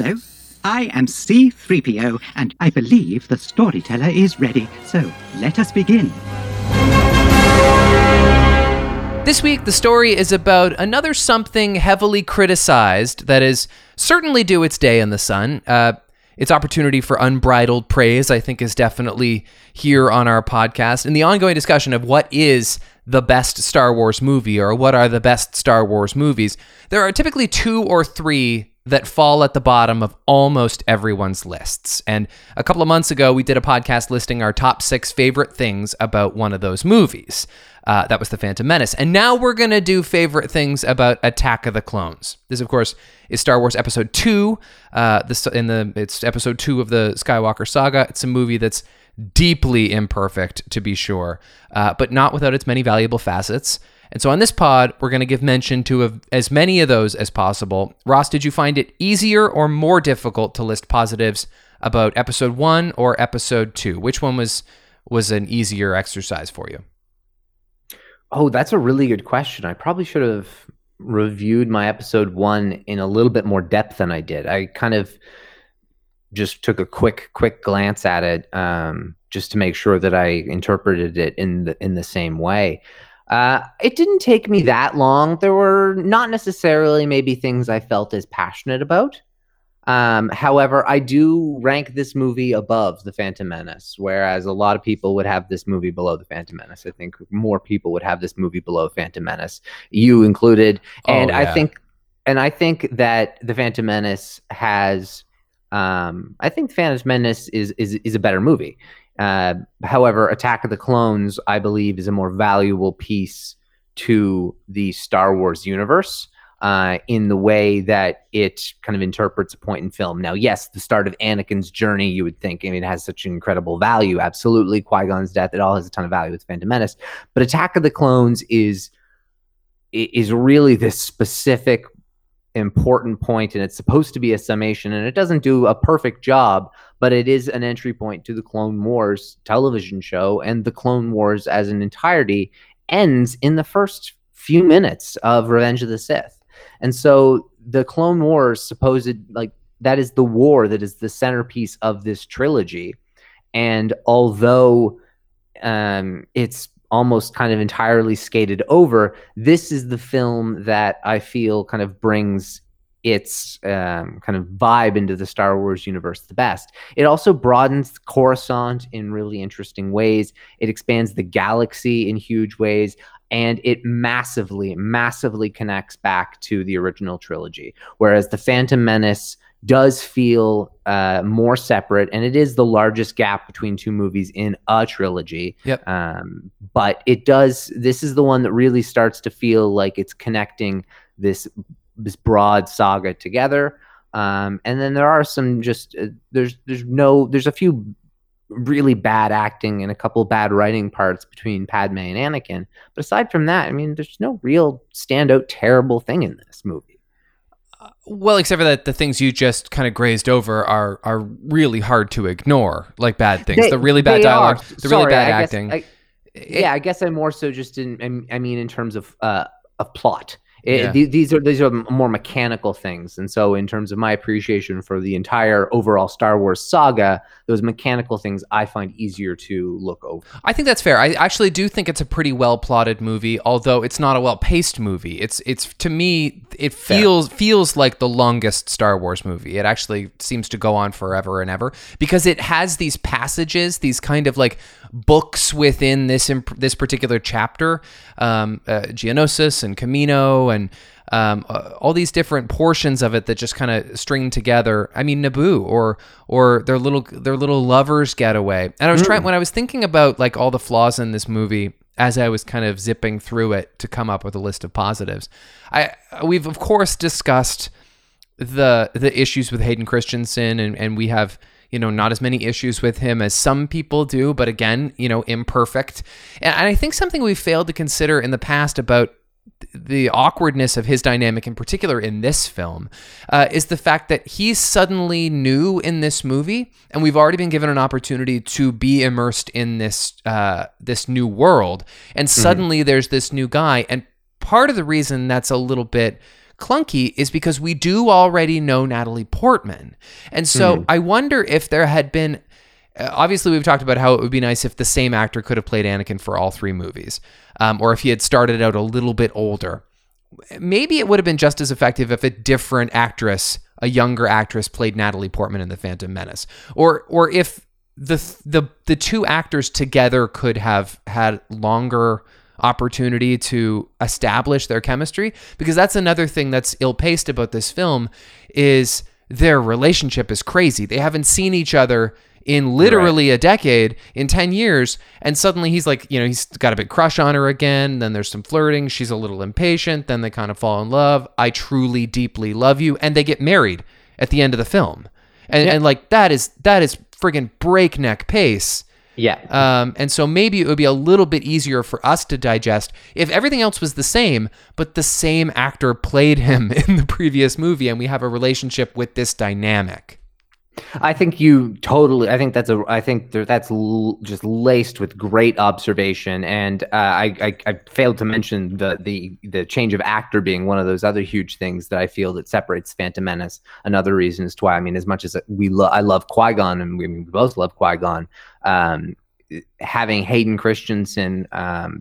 Hello, I am C-3PO, and I believe the storyteller is ready, so let us begin. This week, the story is about another something heavily criticized that is certainly due its day in the sun. Its opportunity for unbridled praise, I think, is definitely here on our podcast. In the ongoing discussion of what is the best Star Wars movie or what are the best Star Wars movies, there are typically two or three that fall at the bottom of almost everyone's lists. And a couple of months ago, we did a podcast listing our top 6 favorite things about one of those movies. That was The Phantom Menace. And now we're going to do favorite things about Attack of the Clones. This, of course, is Star Wars Episode 2. It's Episode 2 of the Skywalker Saga. It's a movie that's deeply imperfect, to be sure, but not without its many valuable facets. And so on this pod, we're going to give mention to as many of those as possible. Ross, did you find it easier or more difficult to list positives about Episode 1 or Episode 2? Which one was an easier exercise for you? Oh, that's a really good question. I probably should have reviewed my Episode 1 in a little bit more depth than I did. I kind of just took a quick glance at it just to make sure that I interpreted it in the same way. It didn't take me that long. There were not necessarily maybe things I felt as passionate about. However, I do rank this movie above The Phantom Menace, whereas a lot of people would have this movie below The Phantom Menace. I think more people would have this movie below Phantom Menace, you included. And I think that The Phantom Menace has, I think Phantom Menace is a better movie. However, Attack of the Clones, I believe, is a more valuable piece to the Star Wars universe. In the way that it kind of interprets a point in film. Now, yes, the start of Anakin's journey, you would think, I mean, it has such an incredible value. Absolutely. Qui-Gon's death, it all has a ton of value with Phantom Menace. But Attack of the Clones is really this specific, important point, and it's supposed to be a summation, and it doesn't do a perfect job, but it is an entry point to the Clone Wars television show, and the Clone Wars as an entirety ends in the first few minutes of Revenge of the Sith. And so the Clone Wars supposed, like, that is the war that is the centerpiece of this trilogy. And although it's almost kind of entirely skated over, this is the film that I feel kind of brings its kind of vibe into the Star Wars universe the best. It also broadens Coruscant in really interesting ways. It expands the galaxy in huge ways. And it massively, massively connects back to the original trilogy, whereas The Phantom Menace does feel more separate, and it is the largest gap between two movies in a trilogy. Yep. But it does. This is the one that really starts to feel like it's connecting this broad saga together. And then there are some just there's a few really bad acting and a couple bad writing parts between Padme and Anakin. But aside from that, I mean, there's no real standout terrible thing in this movie. Well, except for that the things you just kind of grazed over are really hard to ignore, like bad things. The really bad dialogue, the really bad acting. I guess I more so just in terms of a plot. These are more mechanical things, and so in terms of my appreciation for the entire overall Star Wars saga, those mechanical things I find easier to look over. I think that's fair. I actually do think it's a pretty well-plotted movie, although it's not a well-paced movie. It's to me, it feels like the longest Star Wars movie. It actually seems to go on forever and ever because it has these passages, these kind of like books within this particular chapter, Geonosis and Kamino. And all these different portions of it that just kind of string together. I mean, Naboo or their little lovers getaway. And I was trying, when I was thinking about like all the flaws in this movie as I was kind of zipping through it to come up with a list of positives. We've of course discussed the issues with Hayden Christensen, and we have, you know, not as many issues with him as some people do, but again, you know, imperfect. And I think something we failed to consider in the past about the awkwardness of his dynamic in particular in this film is the fact that he's suddenly new in this movie, and we've already been given an opportunity to be immersed in this new world, and suddenly there's this new guy. And part of the reason that's a little bit clunky is because we do already know Natalie Portman. And so I wonder if there had been, obviously we've talked about how it would be nice if the same actor could have played Anakin for all three movies, or if he had started out a little bit older. Maybe it would have been just as effective if a different actress, a younger actress, played Natalie Portman in The Phantom Menace, or if the two actors together could have had longer opportunity to establish their chemistry, because that's another thing that's ill-paced about this film is their relationship is crazy. They haven't seen each other in literally a decade, in 10 years, and suddenly he's like, you know, he's got a big crush on her again, then there's some flirting, she's a little impatient, then they kind of fall in love, I truly, deeply love you, and they get married at the end of the film. And, and like, that is friggin' breakneck pace. Yeah. And so maybe it would be a little bit easier for us to digest if everything else was the same, but the same actor played him in the previous movie, and we have a relationship with this dynamic. I think that's just laced with great observation, and I failed to mention the change of actor being one of those other huge things that I feel that separates Phantom Menace. Another reason is why, I mean, as much as I love Qui-Gon, and we both love Qui-Gon, having Hayden Christensen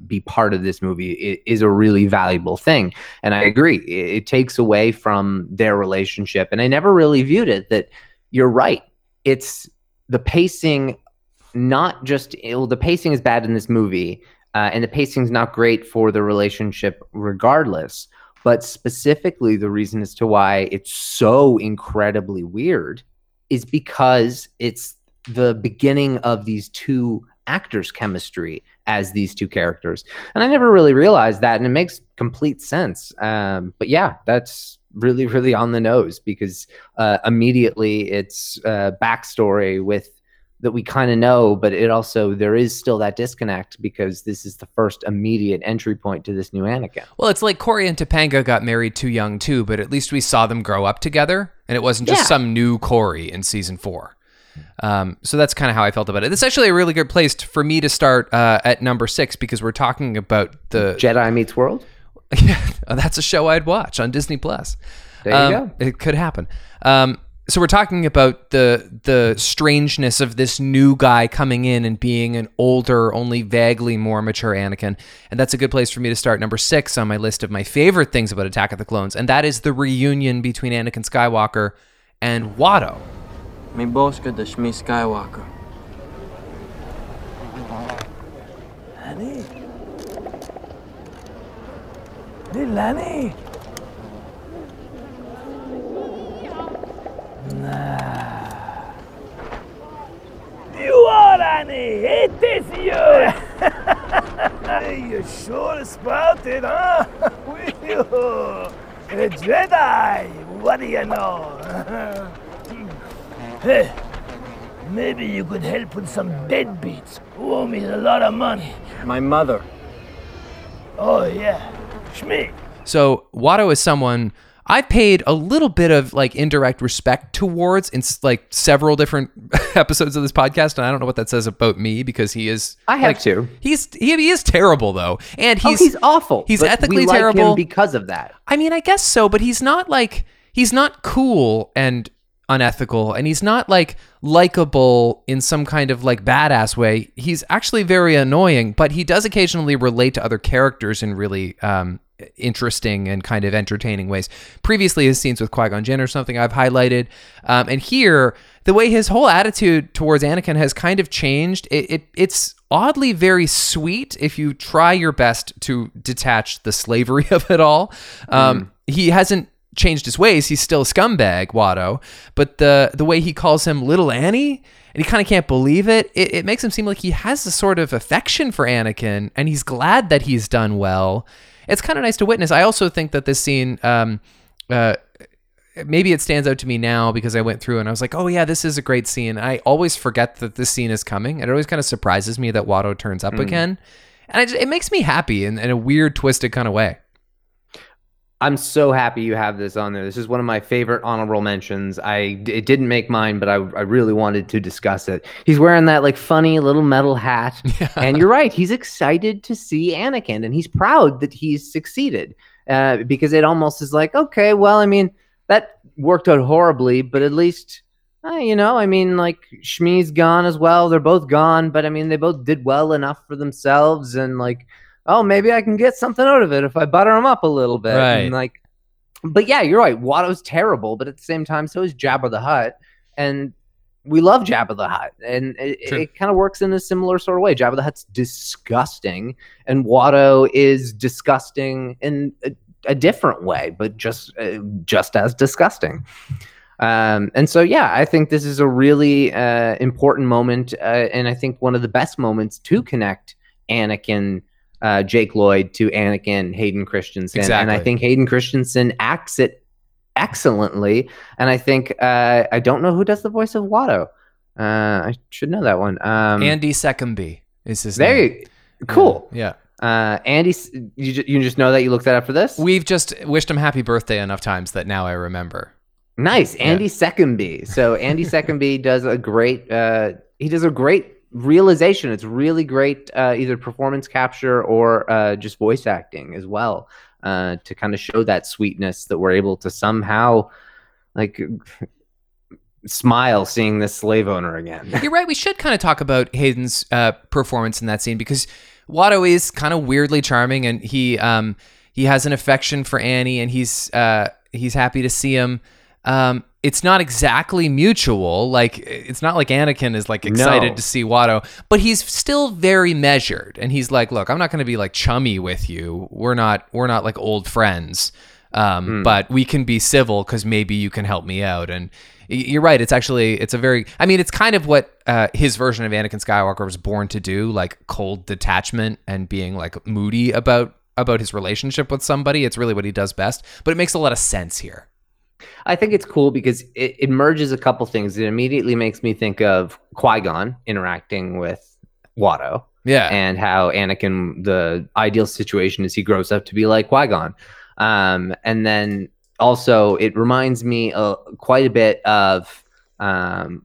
be part of this movie is a really valuable thing. And I agree, it takes away from their relationship, and I never really viewed it that. You're right. It's the pacing, not just the pacing is bad in this movie, and the pacing's not great for the relationship regardless. But specifically, the reason as to why it's so incredibly weird is because it's the beginning of these two actors' chemistry as these two characters. And I never really realized that, and it makes complete sense. But yeah, that's really, really on the nose, because immediately it's backstory with that we kind of know, but it also, there is still that disconnect because this is the first immediate entry point to this new Anakin. Well, it's like Corey and Topanga got married too young too, but at least we saw them grow up together, and it wasn't just some new Corey in season 4. So that's kind of how I felt about it. It's actually a really good place for me to start at number 6, because we're talking about the Jedi Meets World. Yeah, that's a show I'd watch on Disney Plus. There you go. It could happen. So we're talking about the strangeness of this new guy coming in and being an older, only vaguely more mature Anakin. And that's a good place for me to start number 6 on my list of my favorite things about Attack of the Clones. And that is the reunion between Anakin Skywalker and Watto. Me boska the Shmi Skywalker. Honey. Dilani. Nah. You are Annie. It is you. Hey, you sure sprouted, huh? With you, a Jedi. What do you know? Hey, maybe you could help with some deadbeats who owe me a lot of money. My mother. Oh yeah. Me. So Watto is someone I've paid a little bit of like indirect respect towards in like several different episodes of this podcast, and I don't know what that says about me, because he is. I have like, to. He is terrible though, and he's awful. He's ethically terrible, like him because of that. I mean, I guess so, but he's not cool and unethical, and he's not like likable in some kind of like badass way. He's actually very annoying, but he does occasionally relate to other characters in really interesting and kind of entertaining ways. Previously, his scenes with Qui-Gon Jinn or something I've highlighted, and here the way his whole attitude towards Anakin has kind of changed, it's oddly very sweet if you try your best to detach the slavery of it all. He hasn't changed his ways. He's still a scumbag, Watto, but the way he calls him Little Annie, and he kind of can't believe it makes him seem like he has a sort of affection for Anakin, and he's glad that he's done well. It's kind of nice to witness. I also think that this scene, maybe it stands out to me now because I went through and I was like, oh yeah, this is a great scene. I always forget that this scene is coming. It always kind of surprises me that Watto turns up again, and it makes me happy in a weird, twisted kind of way. I'm so happy you have this on there. This is one of my favorite honorable mentions. It didn't make mine, but I really wanted to discuss it. He's wearing that like funny little metal hat. Yeah. And you're right. He's excited to see Anakin, and he's proud that he's succeeded. because it almost is like, okay, well, I mean, that worked out horribly, but at least, you know, I mean, like, Shmi's gone as well. They're both gone, but I mean, they both did well enough for themselves, and like, oh, maybe I can get something out of it if I butter them up a little bit. Right. And like, but yeah, you're right. Watto's terrible, but at the same time, so is Jabba the Hutt, and we love Jabba the Hutt, and it kind of works in a similar sort of way. Jabba the Hutt's disgusting, and Watto is disgusting in a different way, but just as disgusting. And so, yeah, I think this is a really important moment, and I think one of the best moments to connect Anakin, Jake Lloyd, to Anakin, Hayden Christensen. Exactly. And I think Hayden Christensen acts it excellently, and I think I don't know who does the voice of Watto. I should know that one. Andy Secombe is his name. Cool. Yeah. Andy, you just know that? You looked that up for this? We've just wished him happy birthday enough times that now I remember. Nice. Andy Secombe. So Andy Secombe does a great realization. It's really great, either performance capture or just voice acting as well. To kind of show that sweetness that we're able to somehow, like, smile seeing this slave owner again. You're right. We should kind of talk about Hayden's performance in that scene, because Watto is kind of weirdly charming, and he has an affection for Annie, and he's happy to see him. It's not exactly mutual. Like, it's not like Anakin is like excited to see Watto, but he's still very measured. And he's like, look, I'm not going to be like chummy with you. We're not like old friends, but we can be civil, because maybe you can help me out. And you're right. It's kind of what his version of Anakin Skywalker was born to do, like cold detachment and being like moody about his relationship with somebody. It's really what he does best, but it makes a lot of sense here. I think it's cool because it merges a couple things. It immediately makes me think of Qui-Gon interacting with Watto. Yeah. And how Anakin, the ideal situation is he grows up to be like Qui-Gon. And then also it reminds me quite a bit of I'm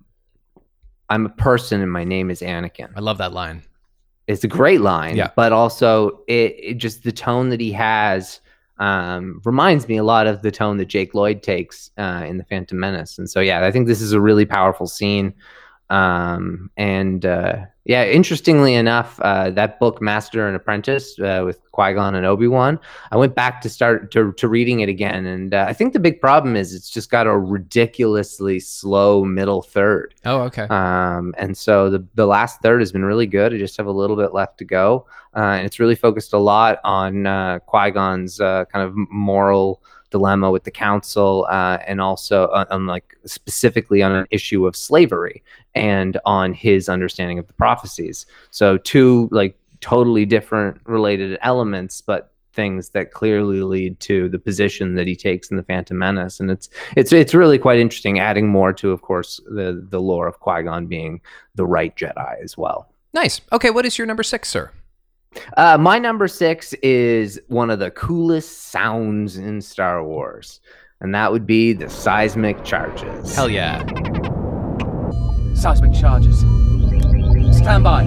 a person and my name is Anakin. I love that line. It's a great line. Yeah. But also it just the tone that he has reminds me a lot of the tone that Jake Lloyd takes in The Phantom Menace. And so, yeah, I think this is a really powerful scene. Interestingly enough, that book, Master and Apprentice, with Qui-Gon and Obi-Wan, I went back to start to reading it again. And I think the big problem is it's just got a ridiculously slow middle third. Oh, okay. And so the last third has been really good. I just have a little bit left to go. And it's really focused a lot on Qui-Gon's kind of moral dilemma with the council, and also on like specifically on an issue of slavery and on his understanding of the prophecies. So two like totally different related elements, but things that clearly lead to the position that he takes in The Phantom Menace. And it's really quite interesting, adding more to, of course, the lore of Qui-Gon being the right Jedi as well. Nice. Okay. What is your number 6, sir? My number 6 is one of the coolest sounds in Star Wars, and that would be the seismic charges. Hell yeah. Seismic charges. Stand by.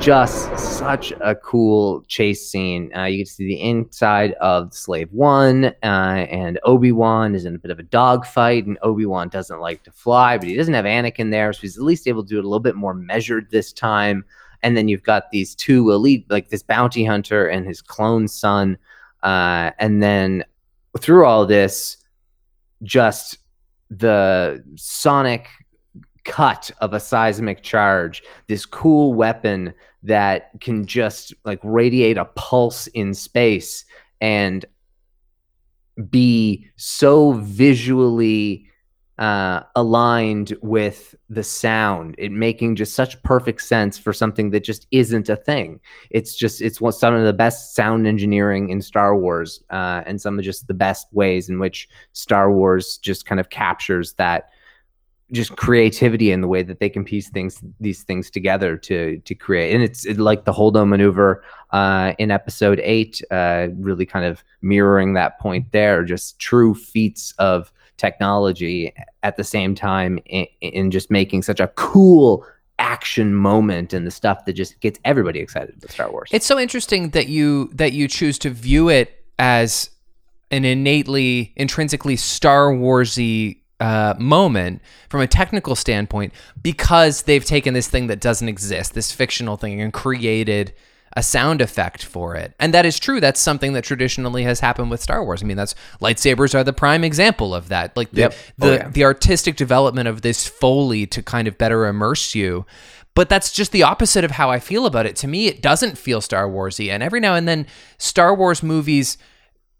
Just such a cool chase scene. You can see the inside of Slave One, and Obi-Wan is in a bit of a dogfight, and Obi-Wan doesn't like to fly, but he doesn't have Anakin there, so he's at least able to do it a little bit more measured this time. And then you've got these two elite, like this bounty hunter and his clone son. And then through all this, just the sonic cut of a seismic charge, this cool weapon that can just like radiate a pulse in space and be so visually aligned with the sound, it making just such perfect sense for something that just isn't a thing. It's some of the best sound engineering in Star Wars, and some of just the best ways in which Star Wars just kind of captures that just creativity in the way that they can piece these things together to create. And it's like the Holdo maneuver in episode 8, really kind of mirroring that point there, just true feats of technology at the same time in just making such a cool action moment and the stuff that just gets everybody excited about Star Wars. It's so interesting that you choose to view it as an innately, intrinsically Star Wars-y moment from a technical standpoint, because they've taken this thing that doesn't exist, this fictional thing, and created a sound effect for it. And that is true. That's something that traditionally has happened with Star Wars. I mean, that's lightsabers are the prime example of that. Like the artistic development of this Foley to kind of better immerse you. But that's just the opposite of how I feel about it. To me, it doesn't feel Star Wars-y. And every now and then Star Wars movies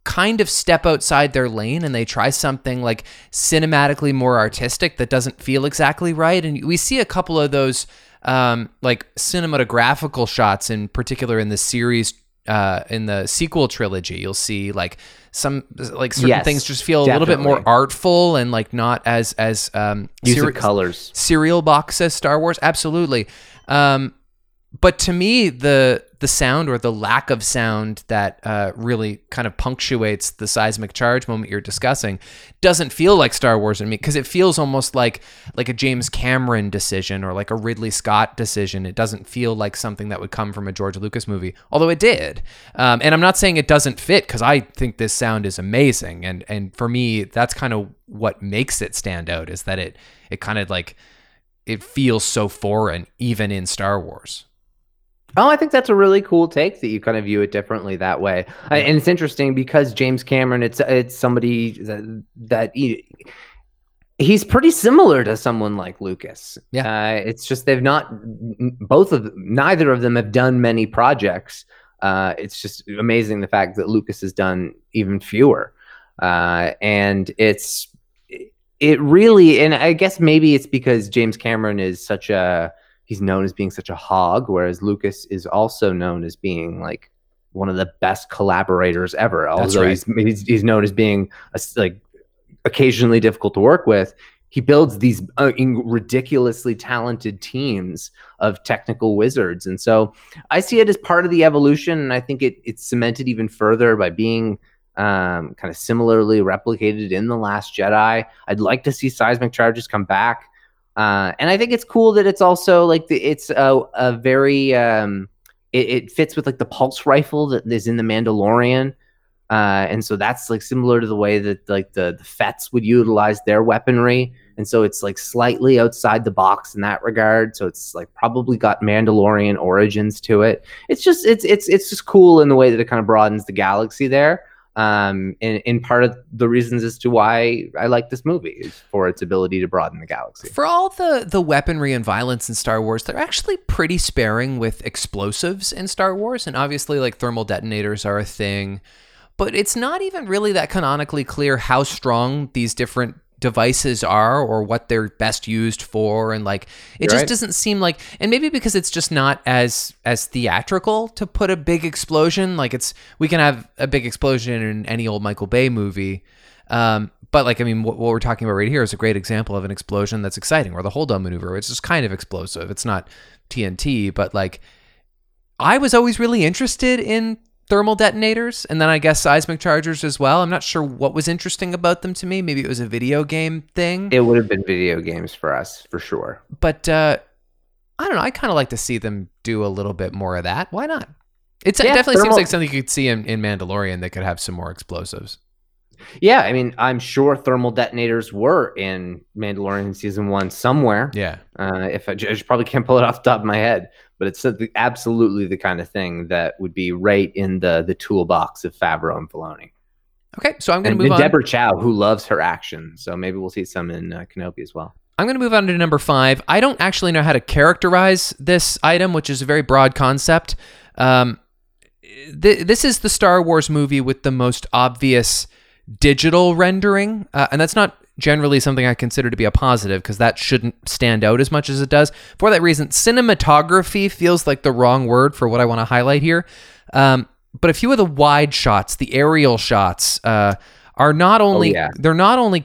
kind of step outside their lane and they try something like cinematically more artistic that doesn't feel exactly right. And we see a couple of those like cinematographical shots, in particular in the series, in the sequel trilogy. You'll see like some like certain things just feel a little bit more artful and like not as use of colors, cereal box as Star Wars. Absolutely. But to me, the sound, or the lack of sound, that really kind of punctuates the seismic charge moment you're discussing doesn't feel like Star Wars to me, because it feels almost like a James Cameron decision or like a Ridley Scott decision. It doesn't feel like something that would come from a George Lucas movie, although it did. And I'm not saying it doesn't fit, because I think this sound is amazing. And for me, that's kind of what makes it stand out, is that it kind of like, it feels so foreign even in Star Wars. Oh, I think that's a really cool take, that you kind of view it differently that way. And it's interesting because James Cameron, it's somebody that he's pretty similar to someone like Lucas. Yeah, it's just they've not neither of them have done many projects. It's just amazing the fact that Lucas has done even fewer, and it really, and I guess maybe it's because James Cameron is such a. He's known as being such a hog, whereas Lucas is also known as being like one of the best collaborators ever. Although he's known as being like occasionally difficult to work with, he builds these ridiculously talented teams of technical wizards. And so I see it as part of the evolution, and I think it's cemented even further by being kind of similarly replicated in The Last Jedi. I'd like to see seismic charges come back. And I think it's cool that it's also like it's a very it fits with like the pulse rifle that is in The Mandalorian, and so that's like similar to the way that like the Fets would utilize their weaponry, and so it's like slightly outside the box in that regard. So it's like probably got Mandalorian origins to it. It's just it's just cool in the way that it kind of broadens the galaxy there. And part of the reasons as to why I like this movie is for its ability to broaden the galaxy. For all the weaponry and violence in Star Wars, they're actually pretty sparing with explosives in Star Wars. And obviously, like, thermal detonators are a thing. But it's not even really that canonically clear how strong these different devices are or what they're best used for, and like it doesn't seem like, and maybe because it's just not as theatrical to put a big explosion, like we can have a big explosion in any old Michael Bay movie, but like I mean what we're talking about right here is a great example of an explosion that's exciting, or the Holdout maneuver. It's just kind of explosive, it's not TNT, but like I was always really interested in thermal detonators, and then I guess seismic chargers as well. I'm not sure what was interesting about them to me. Maybe it was a video game thing. It would have been video games for us, for sure. But I don't know. I kind of like to see them do a little bit more of that. Why not? It definitely seems like something you could see in Mandalorian that could have some more explosives. Yeah, I mean, I'm sure thermal detonators were in Mandalorian Season 1 somewhere. Yeah. If I just probably can't pull it off the top of my head. But it's absolutely the kind of thing that would be right in the toolbox of Favreau and Filoni. Okay, so I'm going to move on. And Deborah Chow, who loves her action. So maybe we'll see some in Kenobi as well. I'm going to move on to number 5. I don't actually know how to characterize this item, which is a very broad concept. This is the Star Wars movie with the most obvious digital rendering, and that's not generally something I consider to be a positive, because that shouldn't stand out as much as it does. For that reason, cinematography feels like the wrong word for what I want to highlight here. But a few of the wide shots, the aerial shots, are not only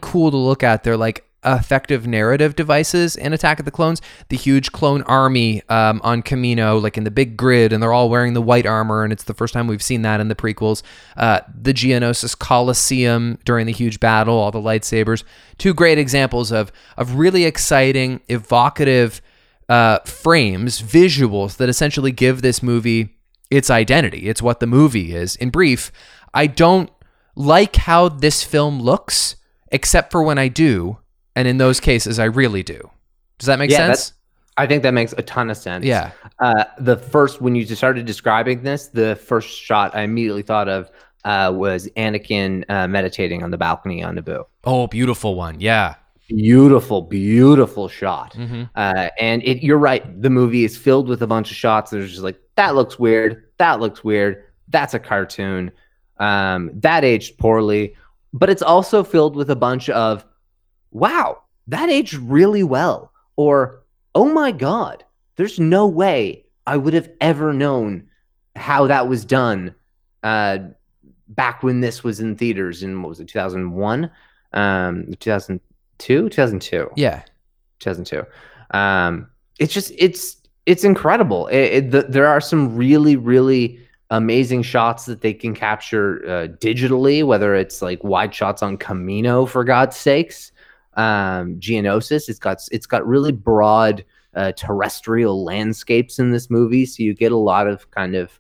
cool to look at, they're like effective narrative devices in Attack of the Clones. The huge clone army on Kamino, like in the big grid, and they're all wearing the white armor, and it's the first time we've seen that in the prequels. The Geonosis Colosseum during the huge battle, all the lightsabers. Two great examples of really exciting, evocative frames, visuals that essentially give this movie its identity. It's what the movie is. In brief, I don't like how this film looks, except for when I do. And in those cases, I really do. Does that make sense? I think that makes a ton of sense. Yeah. The first, when you started describing this, the first shot I immediately thought of was Anakin meditating on the balcony on Naboo. Oh, beautiful one. Yeah. Beautiful, beautiful shot. Mm-hmm. And you're right. The movie is filled with a bunch of shots. There's just like, that looks weird. That looks weird. That's a cartoon. That aged poorly. But it's also filled with a bunch of, wow, that aged really well. Or, oh my God, there's no way I would have ever known how that was done back when this was in theaters in, 2002? 2002. It's just, it's incredible. There are some really, really amazing shots that they can capture digitally, whether it's like wide shots on Kamino, for God's sakes. Geonosis. It's got really broad terrestrial landscapes in this movie, so you get a lot of kind of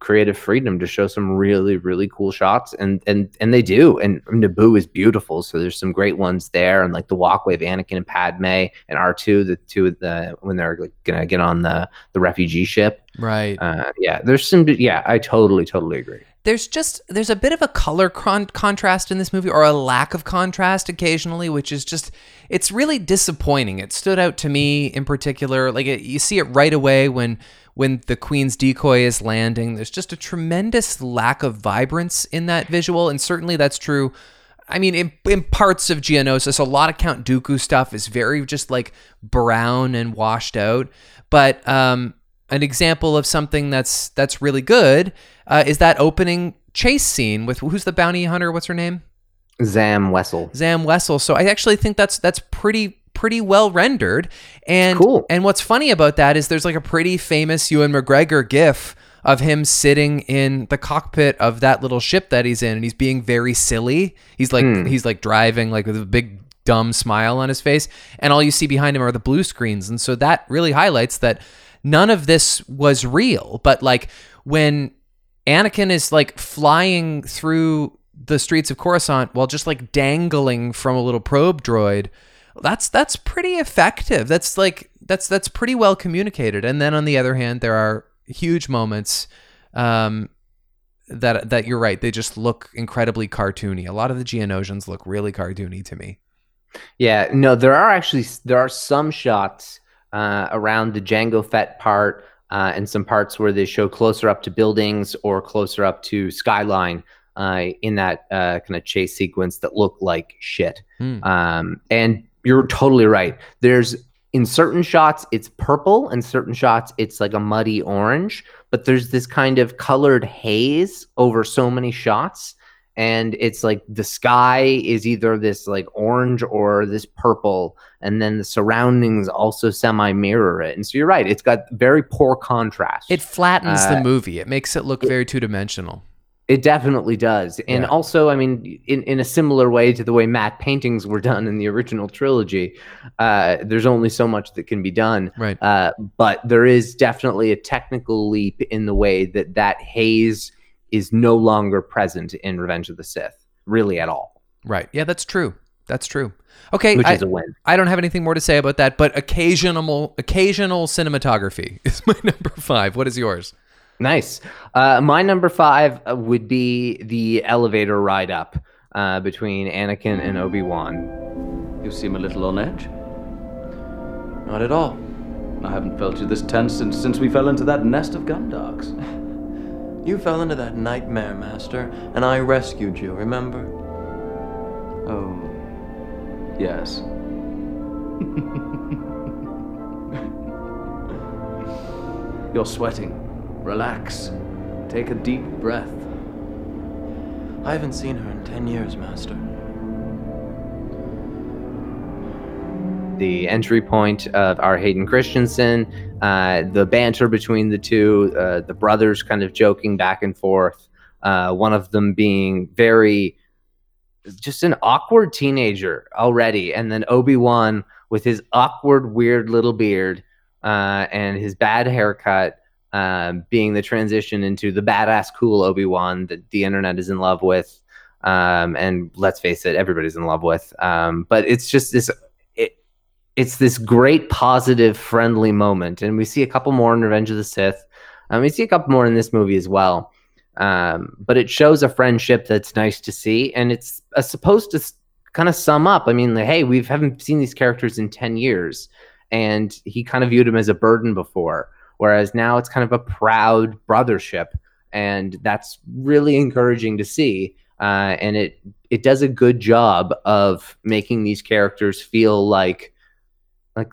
creative freedom to show some really, really cool shots, and they do. And Naboo is beautiful, so there's some great ones there, and like the walkway of Anakin and Padme and R2, the two of the when they're like, gonna get on the refugee ship, right? I totally agree. There's a bit of a color contrast in this movie, or a lack of contrast occasionally, which is just, it's really disappointing. It stood out to me in particular. Like you see it right away when the Queen's decoy is landing. There's just a tremendous lack of vibrance in that visual, and certainly that's true. I mean, in parts of Geonosis, a lot of Count Dooku stuff is very just like brown and washed out, but an example of something that's really good is that opening chase scene with, who's the bounty hunter? What's her name? Zam Wessel. So I actually think that's pretty well rendered. And cool. And what's funny about that is there's like a pretty famous Ewan McGregor gif of him sitting in the cockpit of that little ship that he's in, and he's being very silly. He's like he's like driving like with a big dumb smile on his face, and all you see behind him are the blue screens. And so that really highlights that. None of this was real, but like when Anakin is like flying through the streets of Coruscant while just like dangling from a little probe droid, that's pretty effective. That's pretty well communicated. And then on the other hand, there are huge moments that you're right, they just look incredibly cartoony. A lot of the Geonosians look really cartoony to me. Yeah, no, there are some shots around the Jango Fett part and some parts where they show closer up to buildings or closer up to skyline in that kind of chase sequence that look like shit. And you're totally right. There's, in certain shots, it's purple, and certain shots, it's like a muddy orange, but there's this kind of colored haze over so many shots. And it's like the sky is either this like orange or this purple, and then the surroundings also semi-mirror it. And so you're right, it's got very poor contrast. It flattens the movie. It makes it look very two-dimensional. It definitely does. And also, I mean, in a similar way to the way matte paintings were done in the original trilogy, there's only so much that can be done. Right. But there is definitely a technical leap in the way that haze is no longer present in Revenge of the Sith, really at all. Right. Yeah, that's true. Okay. Which is a win. I don't have anything more to say about that, but occasional cinematography is my number 5. What is yours? Nice. My number 5 would be the elevator ride up between Anakin and Obi-Wan. You seem a little on edge. Not at all. I haven't felt you this tense since we fell into that nest of gundarks. You fell into that nightmare, Master, and I rescued you, remember? Oh, yes. You're sweating. Relax. Take a deep breath. I haven't seen her in 10 years, Master. the entry point of our Hayden Christensen, the banter between the two, the brothers kind of joking back and forth, one of them being very just an awkward teenager already, and then Obi-Wan with his awkward, weird little beard and his bad haircut being the transition into the badass, cool Obi-Wan that the internet is in love with. And let's face it, everybody's in love with. But it's just this, it's this great, positive, friendly moment. And we see a couple more in Revenge of the Sith. We see a couple more in this movie as well. But it shows a friendship that's nice to see. And it's supposed to kind of sum up. I mean, like, hey, we haven't seen these characters in 10 years. And he kind of viewed him as a burden before. Whereas now it's kind of a proud brothership. And that's really encouraging to see. And it does a good job of making these characters feel like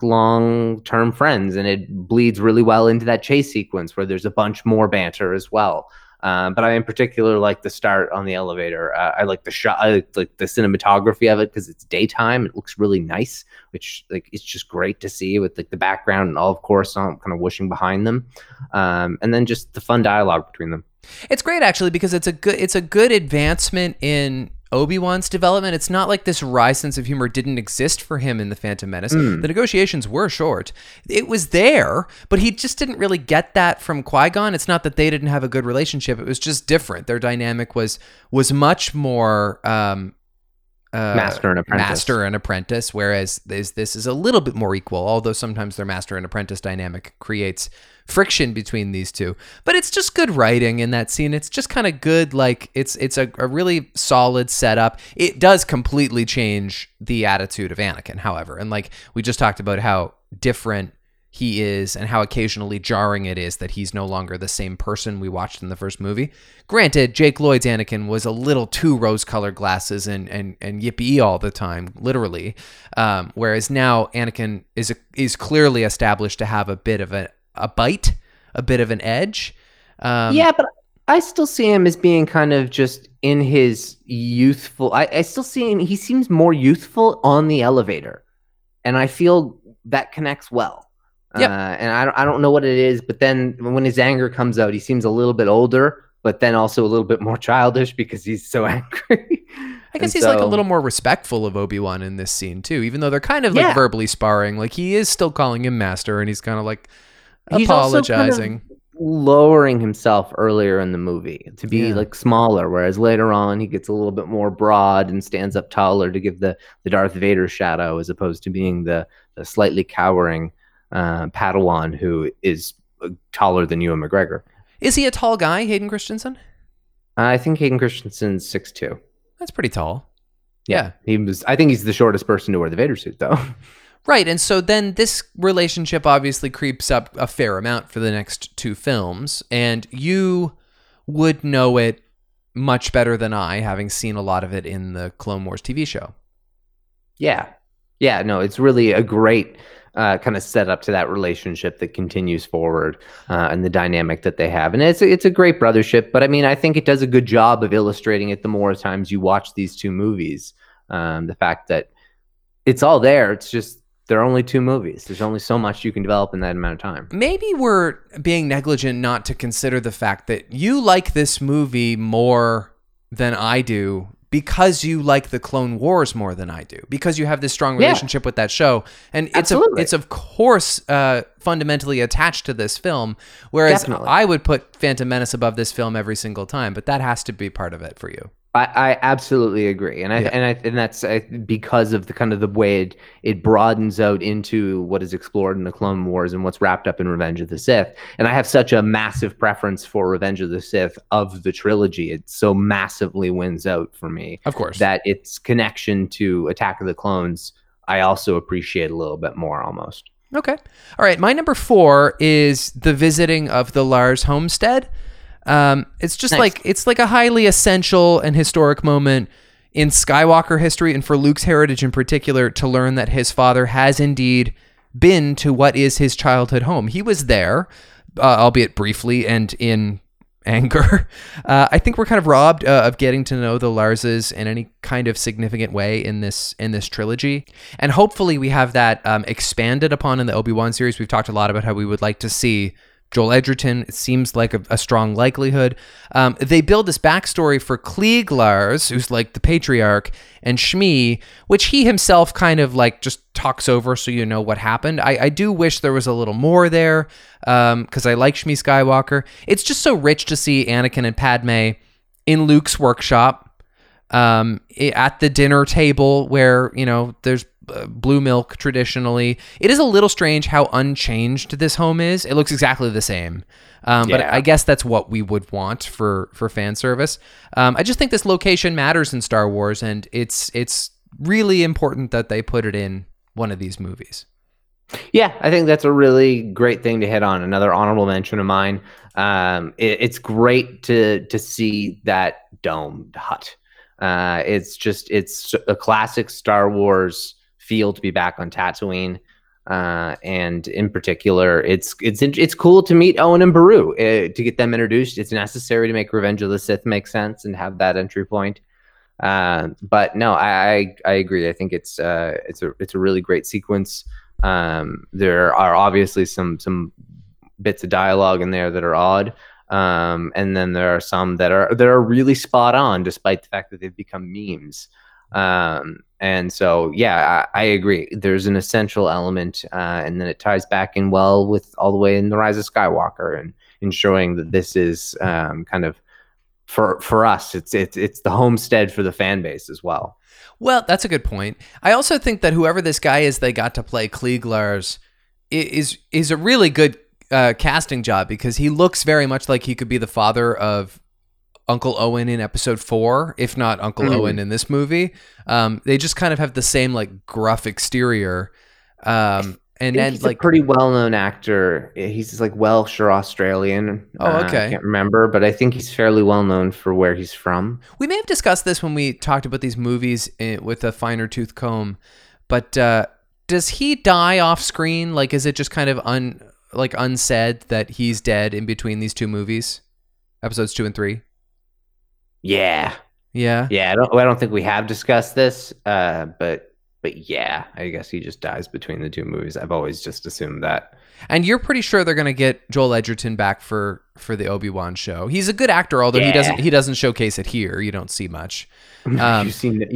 long-term friends. And it bleeds really well into that chase sequence where there's a bunch more banter as well. But I in particular like the start on the elevator. I like the shot, I like the cinematography of it because it's daytime. It looks really nice, which like it's just great to see with like the background and all of Coruscant kind of whooshing behind them, and then just the fun dialogue between them. It's great actually because it's a good advancement in Obi-Wan's development. It's not like this wry sense of humor didn't exist for him in The Phantom Menace. The negotiations were short. It was there, but he just didn't really get that from Qui-Gon. It's not that they didn't have a good relationship. It was just different. Their dynamic was much more Master and Apprentice, whereas this is a little bit more equal, although sometimes their Master and Apprentice dynamic creates friction between these two. But it's just good writing in that scene. It's just kind of good. Like it's a really solid setup. It does completely change the attitude of Anakin, however. And like we just talked about how different he is and how occasionally jarring it is that he's no longer the same person we watched in the first movie. Granted, Jake Lloyd's Anakin was a little too rose-colored glasses and yippee all the time, literally. Whereas now Anakin is clearly established to have a bit of a bite, a bit of an edge. Yeah, but I still see him as being kind of just in his youthful. I still see him. He seems more youthful on the elevator, and I feel that connects well. Yep. And I don't know what it is, but then when his anger comes out, he seems a little bit older, but then also a little bit more childish because he's so angry. I guess he's like a little more respectful of Obi-Wan in this scene too, even though they're kind of like verbally sparring. Like he is still calling him master, and he's kind of like apologizing. He's also kind of lowering himself earlier in the movie to be like smaller, whereas later on he gets a little bit more broad and stands up taller to give the Darth Vader shadow as opposed to being the slightly cowering Padawan who is taller than Ewan McGregor. Is he a tall guy, Hayden Christensen? I think Hayden Christensen's 6'2". That's pretty tall. Yeah. He was. I think he's the shortest person to wear the Vader suit, though. Right, and so then this relationship obviously creeps up a fair amount for the next two films, and you would know it much better than I, having seen a lot of it in the Clone Wars TV show. Yeah, no, it's really a great kind of set up to that relationship that continues forward and the dynamic that they have. And it's a great brothership, but I mean, I think it does a good job of illustrating it the more times you watch these two movies. The fact that it's all there, it's just there are only two movies. There's only so much you can develop in that amount of time. Maybe we're being negligent not to consider the fact that you like this movie more than I do because you like the Clone Wars more than I do, because you have this strong relationship with that show. And it's of course fundamentally attached to this film, whereas I would put Phantom Menace above this film every single time, but that has to be part of it for you. I absolutely agree, and that's because of the kind of the way it broadens out into what is explored in the Clone Wars and what's wrapped up in Revenge of the Sith. And I have such a massive preference for Revenge of the Sith of the trilogy. It so massively wins out for me, of course, that its connection to Attack of the Clones I also appreciate a little bit more, almost. Okay, all right. My number 4 is the visiting of the Lars homestead. It's just nice. Like it's like a highly essential and historic moment in Skywalker history and for Luke's heritage in particular to learn that his father has indeed been to what is his childhood home. He was there, albeit briefly and in anger. I think we're kind of robbed of getting to know the Larses in any kind of significant way in this trilogy, and hopefully we have that expanded upon in the Obi-Wan series. We've talked a lot about how we would like to see Joel Edgerton. It seems like a strong likelihood. They build this backstory for Klieg Lars, who's like the patriarch, and Shmi, which he himself kind of like just talks over so you know what happened. I do wish there was a little more there because I like Shmi Skywalker. It's just so rich to see Anakin and Padme in Luke's workshop, at the dinner table where, you know, there's blue milk traditionally. It is a little strange how unchanged this home is. It looks exactly the same. But I guess that's what we would want for fan service. I just think this location matters in Star Wars, and it's really important that they put it in one of these movies. Yeah, I think that's a really great thing to hit on. Another honorable mention of mine. It's great to see that domed hut. It's a classic Star Wars feel to be back on Tatooine. And in particular, it's cool to meet Owen and Beru, to get them introduced. It's necessary to make Revenge of the Sith make sense and have that entry point. But no, I agree. I think it's a really great sequence. There are obviously some bits of dialogue in there that are odd. And then there are some that are really spot on, despite the fact that they've become memes. And so, yeah, I agree. There's an essential element, and then it ties back in well with all the way in The Rise of Skywalker and ensuring that this is kind of for us. It's the homestead for the fan base as well. Well, that's a good point. I also think that whoever this guy is, they got to play Klieg Lars is a really good casting job, because he looks very much like he could be the father of Uncle Owen in episode 4, if not Uncle Owen in this movie. They just kind of have the same like gruff exterior. And then he's like a pretty well-known actor. He's like Welsh or Australian. Oh, okay. I can't remember, but I think he's fairly well-known for where he's from. We may have discussed this when we talked about these movies with a finer tooth comb, but does he die off screen? Like, is it just kind of unsaid that he's dead in between these two movies, episodes 2 and 3? Yeah. I don't think we have discussed this, but yeah, I guess he just dies between the two movies. I've always just assumed that. And you're pretty sure they're gonna get Joel Edgerton back for the Obi-Wan show. He's a good actor, although he doesn't showcase it here. You don't see much. You don't get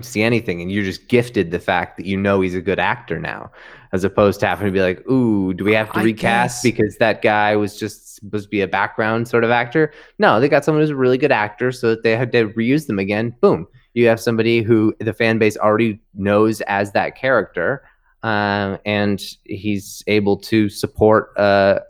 to see anything, and you're just gifted the fact that you know he's a good actor now, as opposed to having to be like, ooh, do we have to recast because that guy was just supposed to be a background sort of actor? No, they got someone who's a really good actor, so that they had to reuse them again. Boom. You have somebody who the fan base already knows as that character, and he's able to support a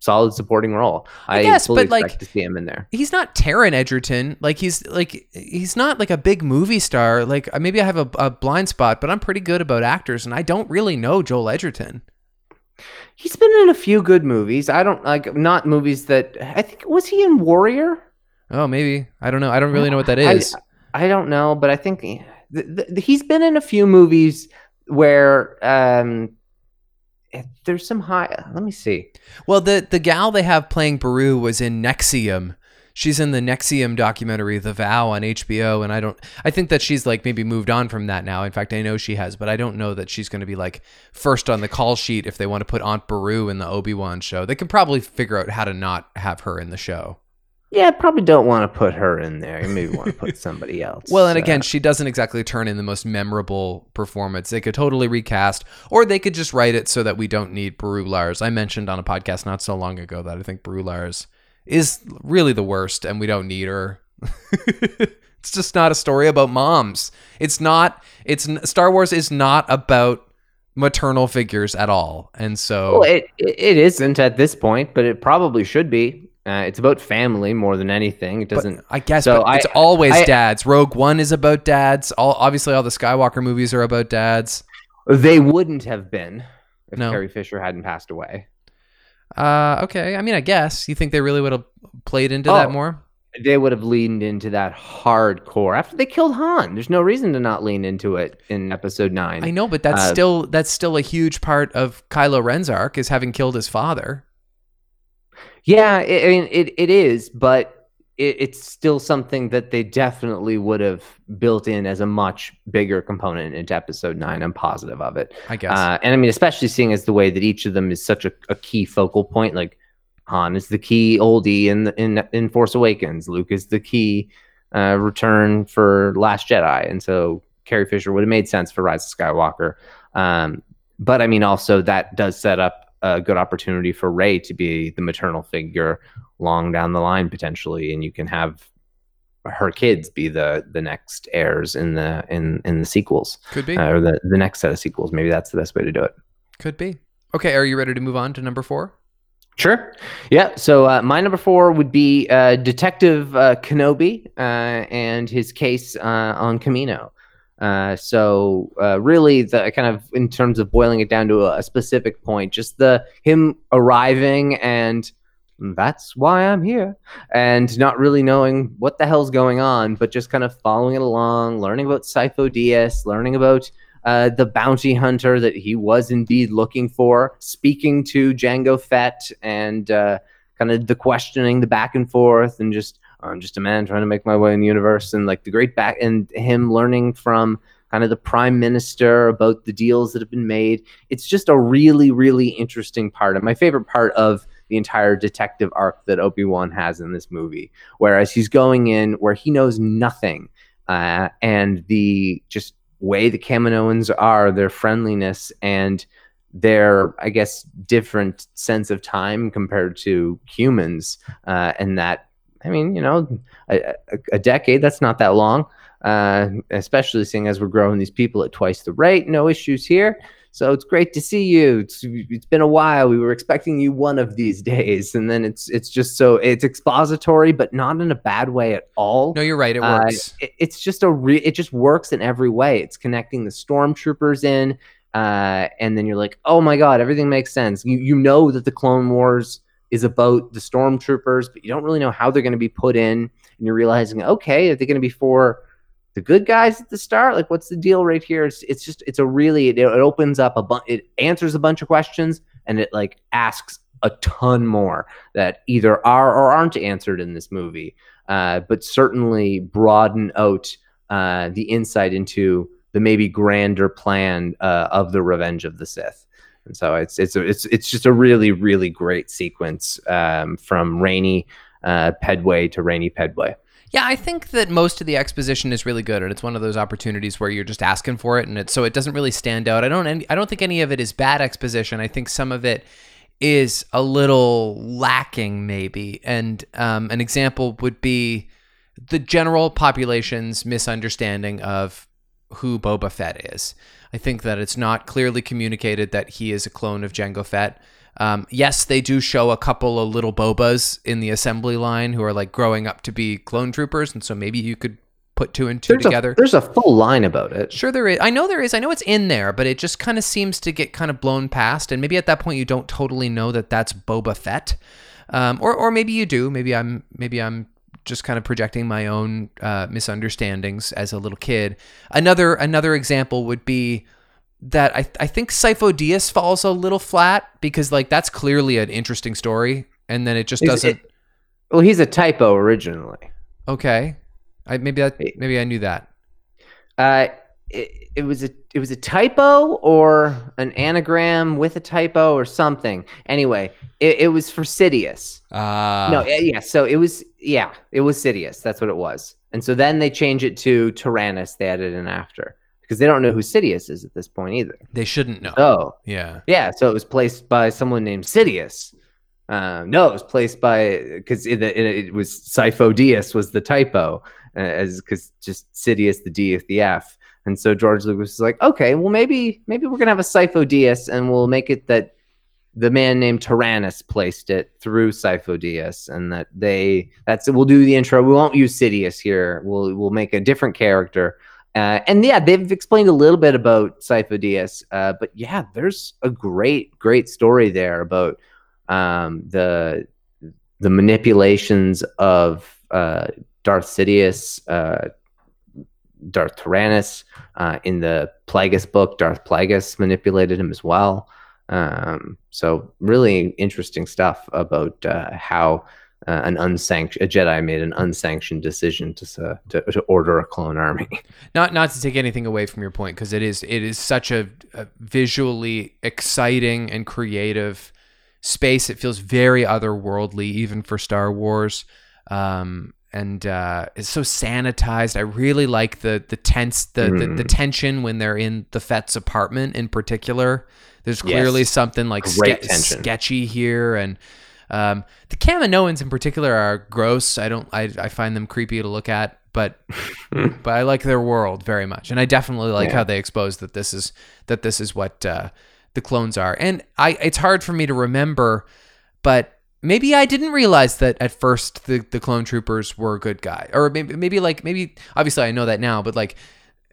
solid supporting role. I fully expect to see him in there. He's not Taron Egerton. Like, he's not like a big movie star. Like, maybe I have a blind spot, but I'm pretty good about actors, and I don't really know Joel Edgerton. He's been in a few good movies. Was he in Warrior? Oh, maybe. I don't know. I don't really know what that is. I don't know, but I think he's been in a few movies where there's some high. Let me see. Well, the gal they have playing Beru was in Nexium. She's in the Nexium documentary, The Vow, on HBO, and I think that she's like maybe moved on from that now. In fact, I know she has, but I don't know that she's going to be like first on the call sheet if they want to put Aunt Beru in the Obi-Wan show. They can probably figure out how to not have her in the show. Yeah, probably don't want to put her in there. You maybe want to put somebody else. Well, and again, she doesn't exactly turn in the most memorable performance. They could totally recast, or they could just write it so that we don't need Beru Lars. I mentioned on a podcast not so long ago that I think Beru Lars is really the worst, and we don't need her. It's just not a story about moms. Star Wars is not about maternal figures at all, and so... Well, it isn't at this point, but it probably should be. It's about family more than anything. It doesn't. But I guess so. It's always dads. Rogue One is about dads. Obviously, all the Skywalker movies are about dads. They wouldn't have been if Carrie Fisher hadn't passed away. Okay. I mean, I guess you think they really would have played into that more. They would have leaned into that hardcore after they killed Han. There's no reason to not lean into it in episode 9. I know, but that's still a huge part of Kylo Ren's arc, is having killed his father. Yeah, it is, but it's still something that they definitely would have built in as a much bigger component into Episode 9. I'm positive of it, I guess. And I mean, especially seeing as the way that each of them is such a key focal point. Like, Han is the key oldie in Force Awakens. Luke is the key return for Last Jedi. And so Carrie Fisher would have made sense for Rise of Skywalker. But I mean, also that does set up a good opportunity for Rey to be the maternal figure long down the line, potentially, and you can have her kids be the next heirs in the sequels. Could be. Or the next set of sequels. Maybe that's the best way to do it. Could be. Okay, are you ready to move on to number 4? Sure. Yeah. So my number 4 would be Detective Kenobi and his case on Kamino. So really, the kind of, in terms of boiling it down to a specific point, just him arriving and that's why I'm here, and not really knowing what the hell's going on, but just kind of following it along, learning about Sifo-Dyas, learning about the bounty hunter that he was indeed looking for, speaking to Jango Fett, and kind of the questioning, the back and forth, and just, I'm just a man trying to make my way in the universe, and like the great back, and him learning from kind of the prime minister about the deals that have been made. It's just a really, really interesting part, and my favorite part of the entire detective arc that Obi-Wan has in this movie, whereas he's going in where he knows nothing, and the just way the Kaminoans are, their friendliness and their, I guess, different sense of time compared to humans. And that, I mean, you know, a decade, that's not that long, especially seeing as we're growing these people at twice the rate. No issues here. So it's great to see you. It's been a while. We were expecting you one of these days. And then it's just so, it's expository, but not in a bad way at all. No, you're right. It works. It's just it just works in every way. It's connecting the stormtroopers in, and then you're like, oh my God, everything makes sense. You know that the Clone Wars is about the stormtroopers, but you don't really know how they're going to be put in. And you're realizing, okay, are they going to be for the good guys at the start? Like, what's the deal right here? It's a really, it opens up it answers a bunch of questions, and it like asks a ton more that either are or aren't answered in this movie, but certainly broaden out the insight into the maybe grander plan of the Revenge of the Sith. And so it's just a really, really great sequence from Rainey Pedway to Rainey Pedway. Yeah, I think that most of the exposition is really good, and it's one of those opportunities where you're just asking for it, and so it doesn't really stand out. I don't think any of it is bad exposition. I think some of it is a little lacking, maybe. And an example would be the general population's misunderstanding of who Boba Fett is. I think that it's not clearly communicated that he is a clone of Jango Fett. Yes, they do show a couple of little Bobas in the assembly line who are like growing up to be clone troopers, and so maybe you could put two and two together. There's a full line about it. Sure there is. I know there is. I know it's in there, but it just kind of seems to get kind of blown past, and maybe at that point you don't totally know that that's Boba Fett, or maybe you do. Maybe I'm just kind of projecting my own misunderstandings as a little kid. Another example would be that I think Sifo-Dyas falls a little flat, because like that's clearly an interesting story, and then it just doesn't. Well, he's a typo originally. Okay, maybe I knew that. It was a typo or an anagram with a typo or something. Anyway, it was for Sidious. It was Sidious. That's what it was. And so then they change it to Tyrannus. They added an after, because they don't know who Sidious is at this point either. They shouldn't know. Oh, yeah. Yeah, so it was placed by someone named Sidious. No, it was placed by, because it was Sifo-Dyas was the typo, because just Sidious, the D with the F. And so George Lucas is like, okay, well, maybe we're going to have a Sifo-Dyas, and we'll make it that the man named Tyrannus placed it through Sifo-Dyas, and that we'll do the intro. We won't use Sidious here. We'll make a different character. And yeah, they've explained a little bit about Sifo-Dyas, but yeah, there's a great, great story there about the manipulations of Darth Sidious, Darth Tyrannus in the Plagueis book. Darth Plagueis manipulated him as well. So really interesting stuff about how a Jedi made an unsanctioned decision to order a clone army. Not to take anything away from your point, because it is such a visually exciting and creative space. It feels very otherworldly, even for Star Wars, and it's so sanitized. I really like the tension when they're in the Fett's apartment in particular. There's clearly something like sketchy here, and the Kaminoans in particular are gross. I find them creepy to look at, but I like their world very much, and I definitely like how they expose that this is what the clones are. And it's hard for me to remember, but maybe I didn't realize that at first the clone troopers were a good guy, or maybe obviously I know that now, but like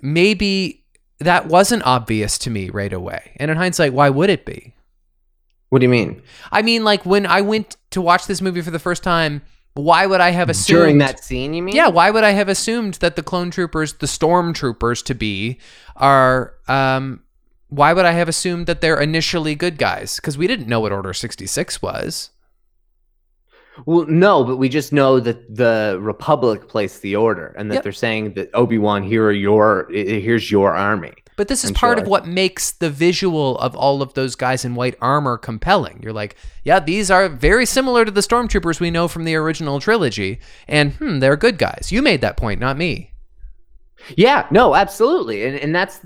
maybe that wasn't obvious to me right away. And in hindsight, why would it be? What do you mean? I mean, like when I went to watch this movie for the first time, why would I have assumed during that scene? You mean? Yeah. Why would I have assumed that the clone troopers, the stormtroopers to be, are? Why would I have assumed that they're initially good guys? Because we didn't know what Order 66 was. Well, no, but we just know that the Republic placed the order, and that they're saying that Obi-Wan, here's your army. But this is part of what makes the visual of all of those guys in white armor compelling. You're like, yeah, these are very similar to the stormtroopers we know from the original trilogy, and they're good guys. You made that point, not me. Yeah, no, absolutely, and that's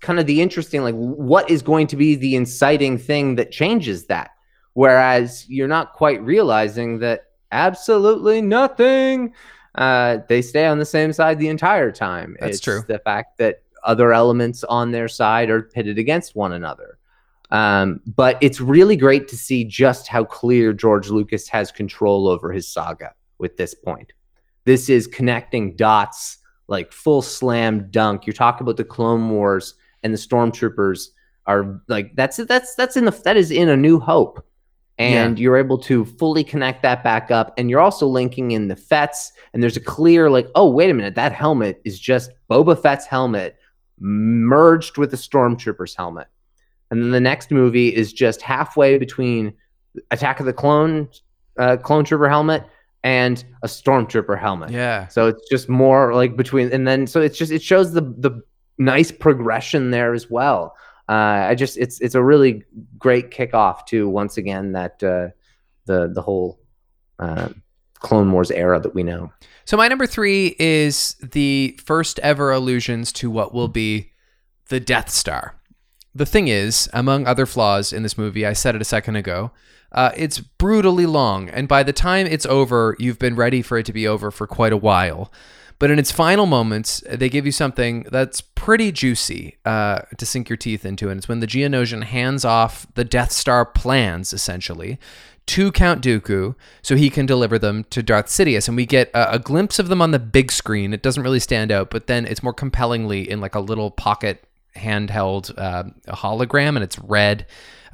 kind of the interesting, like, what is going to be the inciting thing that changes that? Whereas you're not quite realizing that absolutely nothing. They stay on the same side the entire time. That's true. The fact that other elements on their side are pitted against one another. But it's really great to see just how clear George Lucas has control over his saga with this point. This is connecting dots like full slam dunk. You talk about the Clone Wars and the stormtroopers are like, that is in A New Hope. And you're able to fully connect that back up. And you're also linking in the Fetts. And there's a clear, like, oh, wait a minute. That helmet is just Boba Fett's helmet merged with the Stormtrooper's helmet. And then the next movie is just halfway between Attack of the Clones, Clone Trooper helmet and a Stormtrooper helmet. Yeah. So it's just more like between. And then so it's just, it shows the nice progression there as well. It's a really great kickoff to once again that the whole Clone Wars era that we know. So my number 3 is the first ever allusions to what will be the Death Star. The thing is, among other flaws in this movie, I said it a second ago, it's brutally long, and by the time it's over, you've been ready for it to be over for quite a while. But in its final moments, they give you something that's pretty juicy to sink your teeth into. And it's when the Geonosian hands off the Death Star plans, essentially, to Count Dooku so he can deliver them to Darth Sidious. And we get a glimpse of them on the big screen. It doesn't really stand out, but then it's more compellingly in like a little pocket handheld hologram, and it's red.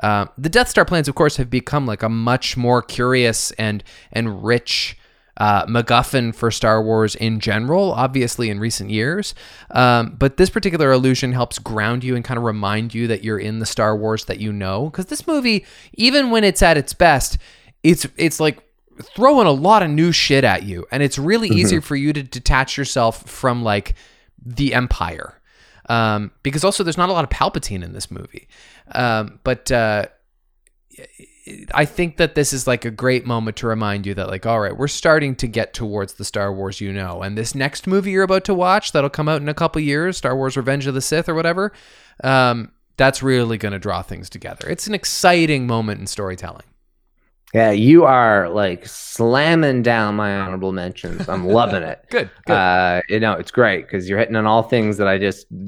The Death Star plans, of course, have become like a much more curious and rich MacGuffin for Star Wars in general, obviously in recent years, but this particular allusion helps ground you and kind of remind you that you're in the Star Wars that you know, because this movie, even when it's at its best, it's like throwing a lot of new shit at you, and it's really easy for you to detach yourself from like the Empire, because also there's not a lot of Palpatine in this movie, but I think that this is like a great moment to remind you that, like, all right, we're starting to get towards the Star Wars you know, and this next movie you're about to watch that'll come out in a couple years, Star Wars Revenge of the Sith or whatever, that's really going to draw things together. It's an exciting moment in storytelling. Yeah, you are like slamming down my honorable mentions. I'm loving it. Good. It's great because you're hitting on all things that I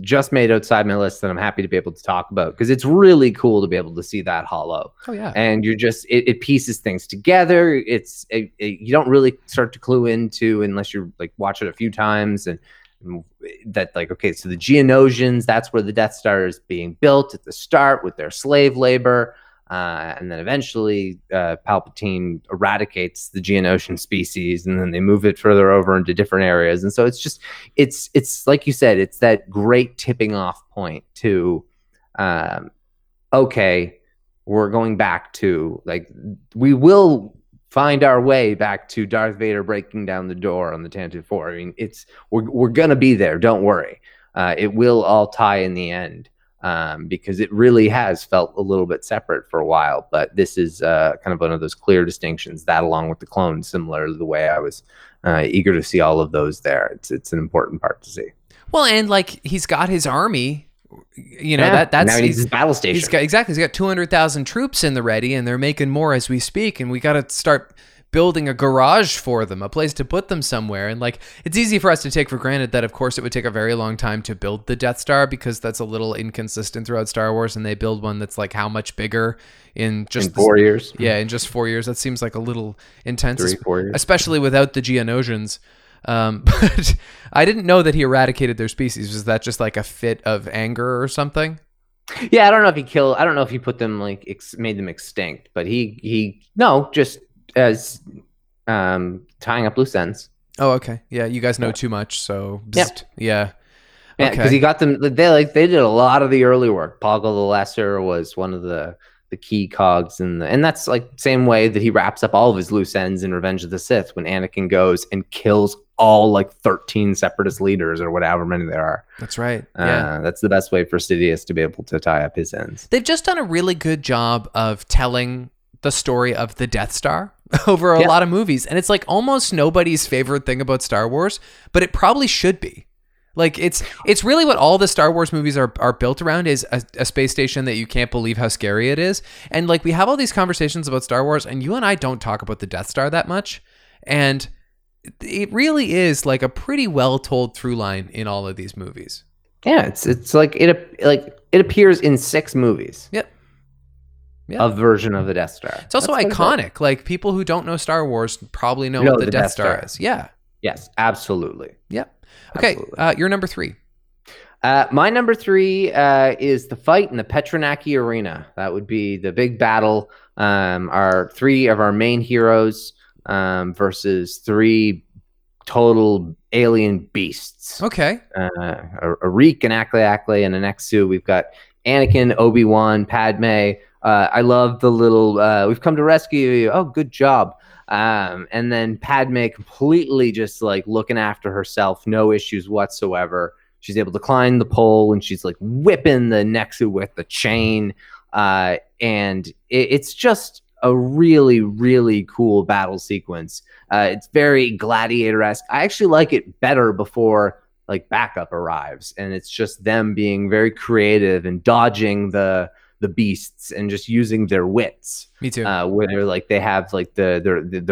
just made outside my list that I'm happy to be able to talk about, because it's really cool to be able to see that hollow. Oh yeah. And you're just it pieces things together. It's you don't really start to clue into unless you like watch it a few times, and that like, okay, so the Geonosians, that's where the Death Star is being built at the start with their slave labor. And then eventually Palpatine eradicates the Geonosian species, and then they move it further over into different areas. And so it's just, it's like you said, it's that great tipping off point to okay, we're going back to, like, we will find our way back to Darth Vader breaking down the door on the Tantive 4. I mean, it's we're going to be there. Don't worry. It will all tie in the end, because it really has felt a little bit separate for a while. But this is kind of one of those clear distinctions, that along with the clones, similar to the way I was eager to see all of those there. It's an important part to see. Well, and like, he's got his army. You know, yeah, that's now he needs his battle station. He's got 200,000 troops in the ready, and they're making more as we speak. And we got to start building a garage for them, a place to put them somewhere. And like, it's easy for us to take for granted that, of course, it would take a very long time to build the Death Star, because that's a little inconsistent throughout Star Wars. And they build one that's like how much bigger in just 4 years. Yeah, in just 4 years. That seems like a little intense, 3-4 years. Especially without the Geonosians. But I didn't know that he eradicated their species. Was that just like a fit of anger or something? Yeah, I don't know if he killed. I don't know if he put them, like, made them extinct. But just as tying up loose ends. Oh, okay. Yeah, you guys know too much. So yeah. Okay. Because he got them. They did a lot of the early work. Poggle the Lesser was one of the key cogs, and that's like same way that he wraps up all of his loose ends in Revenge of the Sith, when Anakin goes and kills all like 13 separatist leaders or whatever many there are. That's right. Yeah, that's the best way for Sidious to be able to tie up his ends. They've just done a really good job of telling the story of the Death Star over a lot of movies, and it's like almost nobody's favorite thing about Star Wars, but it probably should be. Like, it's really what all the Star Wars movies are built around, is a space station that you can't believe how scary it is. And like, we have all these conversations about Star Wars, and you and I don't talk about the Death Star that much. And it really is like a pretty well told through line in all of these movies. Yeah, it's like it appears in 6 movies. Yep. Yeah. A version of the Death Star. It's also iconic. Like, people who don't know Star Wars probably know what the Death Star is. Yeah. Yes, absolutely. Yep. Okay, absolutely. Your number 3. My number 3 is the fight in the Petronaki Arena. That would be the big battle. Our 3 of our main heroes versus 3 total alien beasts. Okay. A Reek, an Akhle, and an Exu. We've got Anakin, Obi-Wan, Padme. I love the little, we've come to rescue you. Oh, good job. And then Padme completely just like looking after herself, no issues whatsoever. She's able to climb the pole, and she's like whipping the Nexu with the chain. And it's just a really, really cool battle sequence. It's very gladiator-esque. I actually like it better before like backup arrives, and it's just them being very creative and dodging the beasts and just using their wits. Me too. Where they're like, they have like their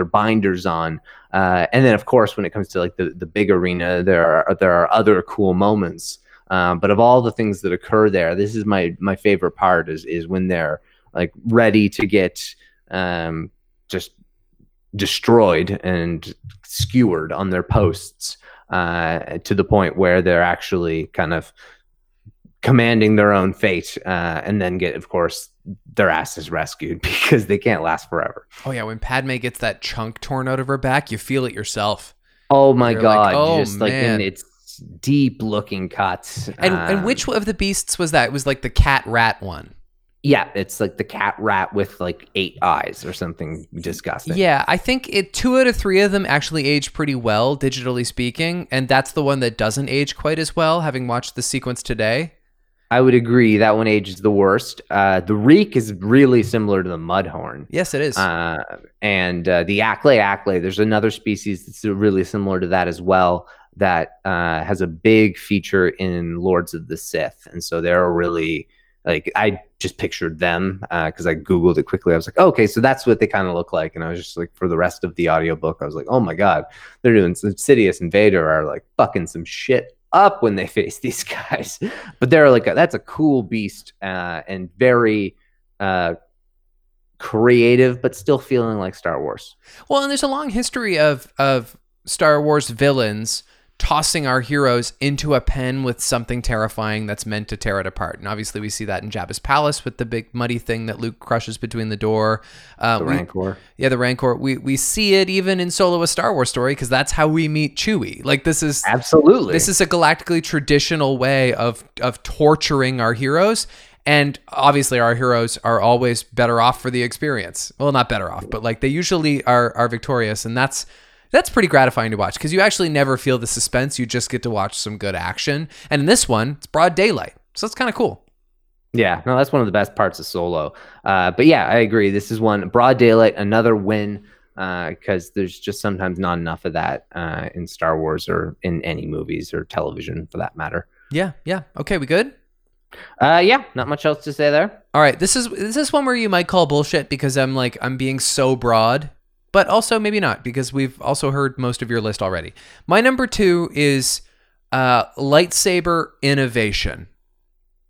binders on. And then of course, when it comes to like the big arena, there are other cool moments. But of all the things that occur there, this is my favorite part is when they're like ready to get just destroyed and skewered on their posts to the point where they're actually kind of commanding their own fate, and then get, of course, their asses rescued because they can't last forever. Oh yeah, when Padme gets that chunk torn out of her back, you feel it yourself. Oh my God, like, oh, just like man. In its deep-looking cuts. And which of the beasts was that? It was like the cat-rat one. Yeah, it's like the cat-rat with like 8 eyes or something disgusting. Yeah, I think 2 out of 3 of them actually age pretty well, digitally speaking, and that's the one that doesn't age quite as well, having watched the sequence today. I would agree that one ages the worst. The Reek is really similar to the Mudhorn. Yes, it is. And the Akhle, there's another species that's really similar to that as well, that has a big feature in Lords of the Sith. And so they're really, like, I just pictured them because I Googled it quickly. I was like, oh, okay, so that's what they kind of look like. And I was just like, for the rest of the audiobook, I was like, oh my God, they're doing some Sidious and Vader are like fucking some shit up when they face these guys. But they're like that's a cool beast, and very creative, but still feeling like Star Wars. Well, and there's a long history of Star Wars villains tossing our heroes into a pen with something terrifying that's meant to tear it apart. And obviously we see that in Jabba's palace with the big muddy thing that Luke crushes between the door. Rancor. Yeah, the Rancor. We see it even in Solo, A Star Wars Story, because that's how we meet Chewie. Like, this is... Absolutely. This is a galactically traditional way of torturing our heroes. And obviously our heroes are always better off for the experience. Well, not better off, but like they usually are victorious. And that's pretty gratifying to watch because you actually never feel the suspense. You just get to watch some good action. And in this one, it's broad daylight. So that's kind of cool. Yeah, no, that's one of the best parts of Solo. But yeah, I agree. This is one broad daylight, another win, because there's just sometimes not enough of that in Star Wars or in any movies or television for that matter. Yeah. Okay, we good? Yeah, not much else to say there. All right, this is one where you might call bullshit because I'm being so broad, but also maybe not because we've also heard most of your list already. My number 2 is lightsaber innovation.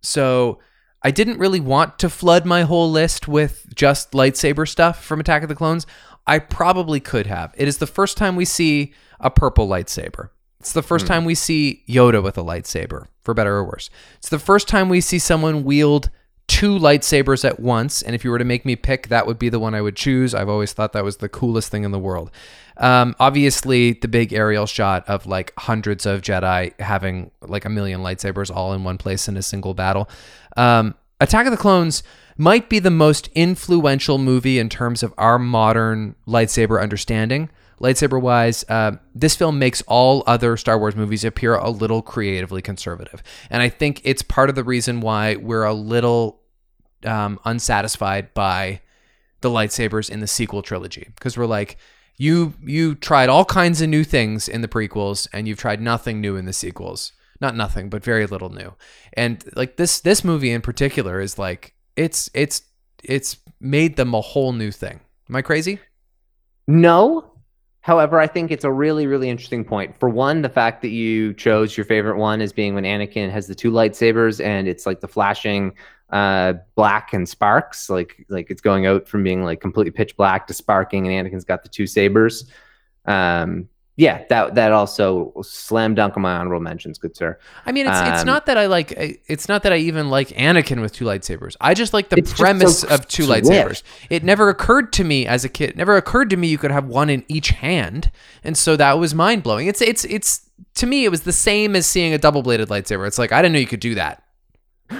So I didn't really want to flood my whole list with just lightsaber stuff from Attack of the Clones. I probably could have. It is the first time we see a purple lightsaber. It's the first time we see Yoda with a lightsaber, for better or worse. It's the first time we see someone wield two lightsabers at once. And if you were to make me pick, that would be the one I would choose. I've always thought that was the coolest thing in the world. Obviously, the big aerial shot of like hundreds of Jedi having like a million lightsabers all in one place in a single battle. Attack of the Clones might be the most influential movie in terms of our modern lightsaber understanding. Lightsaber-wise, this film makes all other Star Wars movies appear a little creatively conservative. And I think it's part of the reason why we're a little unsatisfied by the lightsabers in the sequel trilogy. Because we're like, you tried all kinds of new things in the prequels, and you've tried nothing new in the sequels. Not nothing, but very little new. And like this movie in particular is like, it's made them a whole new thing. Am I crazy? No. However, I think it's a really, really interesting point. For one, the fact that you chose your favorite one as being when Anakin has the two lightsabers and it's like the flashing black and sparks, like it's going out from being like completely pitch black to sparking, and Anakin's got the two sabers. Yeah, that also slam dunk on my honorable mentions, good sir. I mean, it's not that I even like Anakin with two lightsabers. I just like the premise of two lightsabers. It never occurred to me as a kid. It never occurred to me you could have one in each hand, and so that was mind blowing. It's to me it was the same as seeing a double bladed lightsaber. It's like I didn't know you could do that.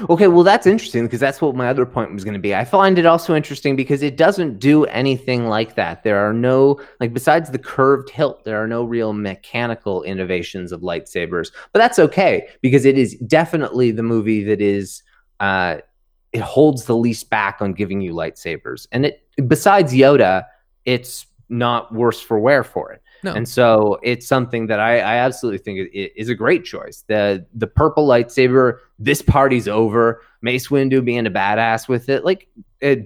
Okay, well, that's interesting because that's what my other point was going to be. I find it also interesting because it doesn't do anything like that. There are no, like, besides the curved hilt, there are no real mechanical innovations of lightsabers. But that's okay because it is definitely the movie that is, it holds the least back on giving you lightsabers. And it, besides Yoda, it's not worse for wear for it. No. And so it's something that I absolutely think is a great choice. The purple lightsaber, this party's over. Mace Windu being a badass with it, like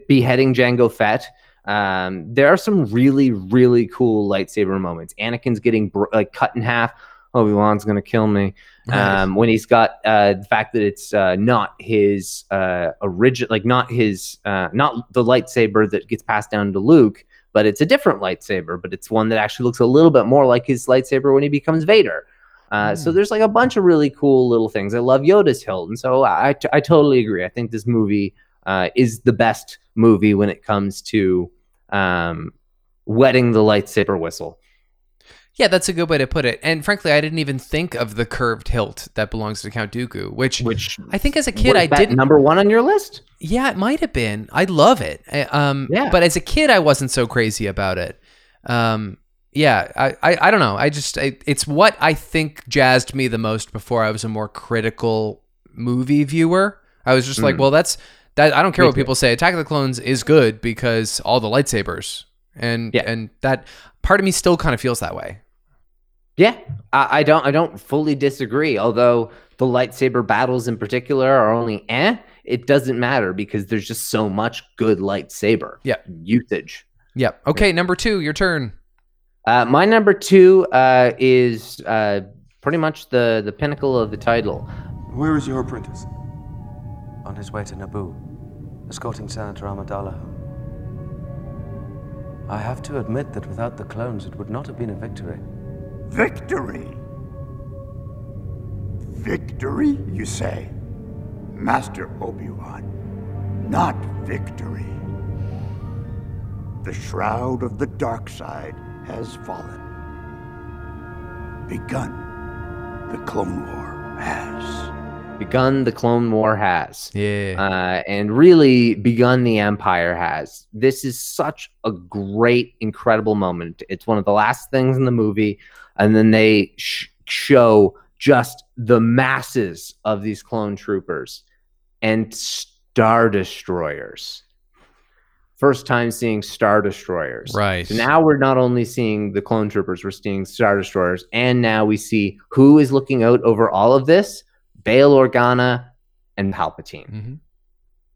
beheading Jango Fett. There are some really, really cool lightsaber moments. Anakin's getting cut in half. Obi-Wan's going to kill me. Nice. When he's got the fact that it's not his original, like not the lightsaber that gets passed down to Luke. But it's a different lightsaber, but it's one that actually looks a little bit more like his lightsaber when he becomes Vader. So there's like a bunch of really cool little things. I love Yoda's hilt, and so I totally agree. I think this movie is the best movie when it comes to wetting the lightsaber whistle. Yeah, that's a good way to put it. And frankly, I didn't even think of the curved hilt that belongs to Count Dooku, which I think as a kid I didn't. Number 1 on your list? Yeah, it might have been. I love it. Yeah. But as a kid, I wasn't so crazy about it. Yeah, I don't know. It's what I think jazzed me the most before I was a more critical movie viewer. I was just like, well, I don't care what people say. Attack of the Clones is good because all the lightsabers, and that part of me still kind of feels that way. Yeah, I don't fully disagree. Although the lightsaber battles in particular are only it doesn't matter because there's just so much good lightsaber usage. Yeah. Okay, number 2, your turn. My number 2 is pretty much the pinnacle of the title. Where is your apprentice? On his way to Naboo, escorting Senator Amidala home. I have to admit that without the clones, it would not have been a victory. Victory? Victory, you say? Master Obi-Wan, not victory. The shroud of the dark side has fallen. Begun. The Clone War has. begun the Clone War has. Yeah. And really begun the Empire has. This is such a great, incredible moment. It's one of the last things in the movie. And then they show just the masses of these clone troopers and Star Destroyers. First time seeing Star Destroyers. Right. So now we're not only seeing the clone troopers, we're seeing Star Destroyers. And now we see who is looking out over all of this? Bail Organa and Palpatine. Mm-hmm.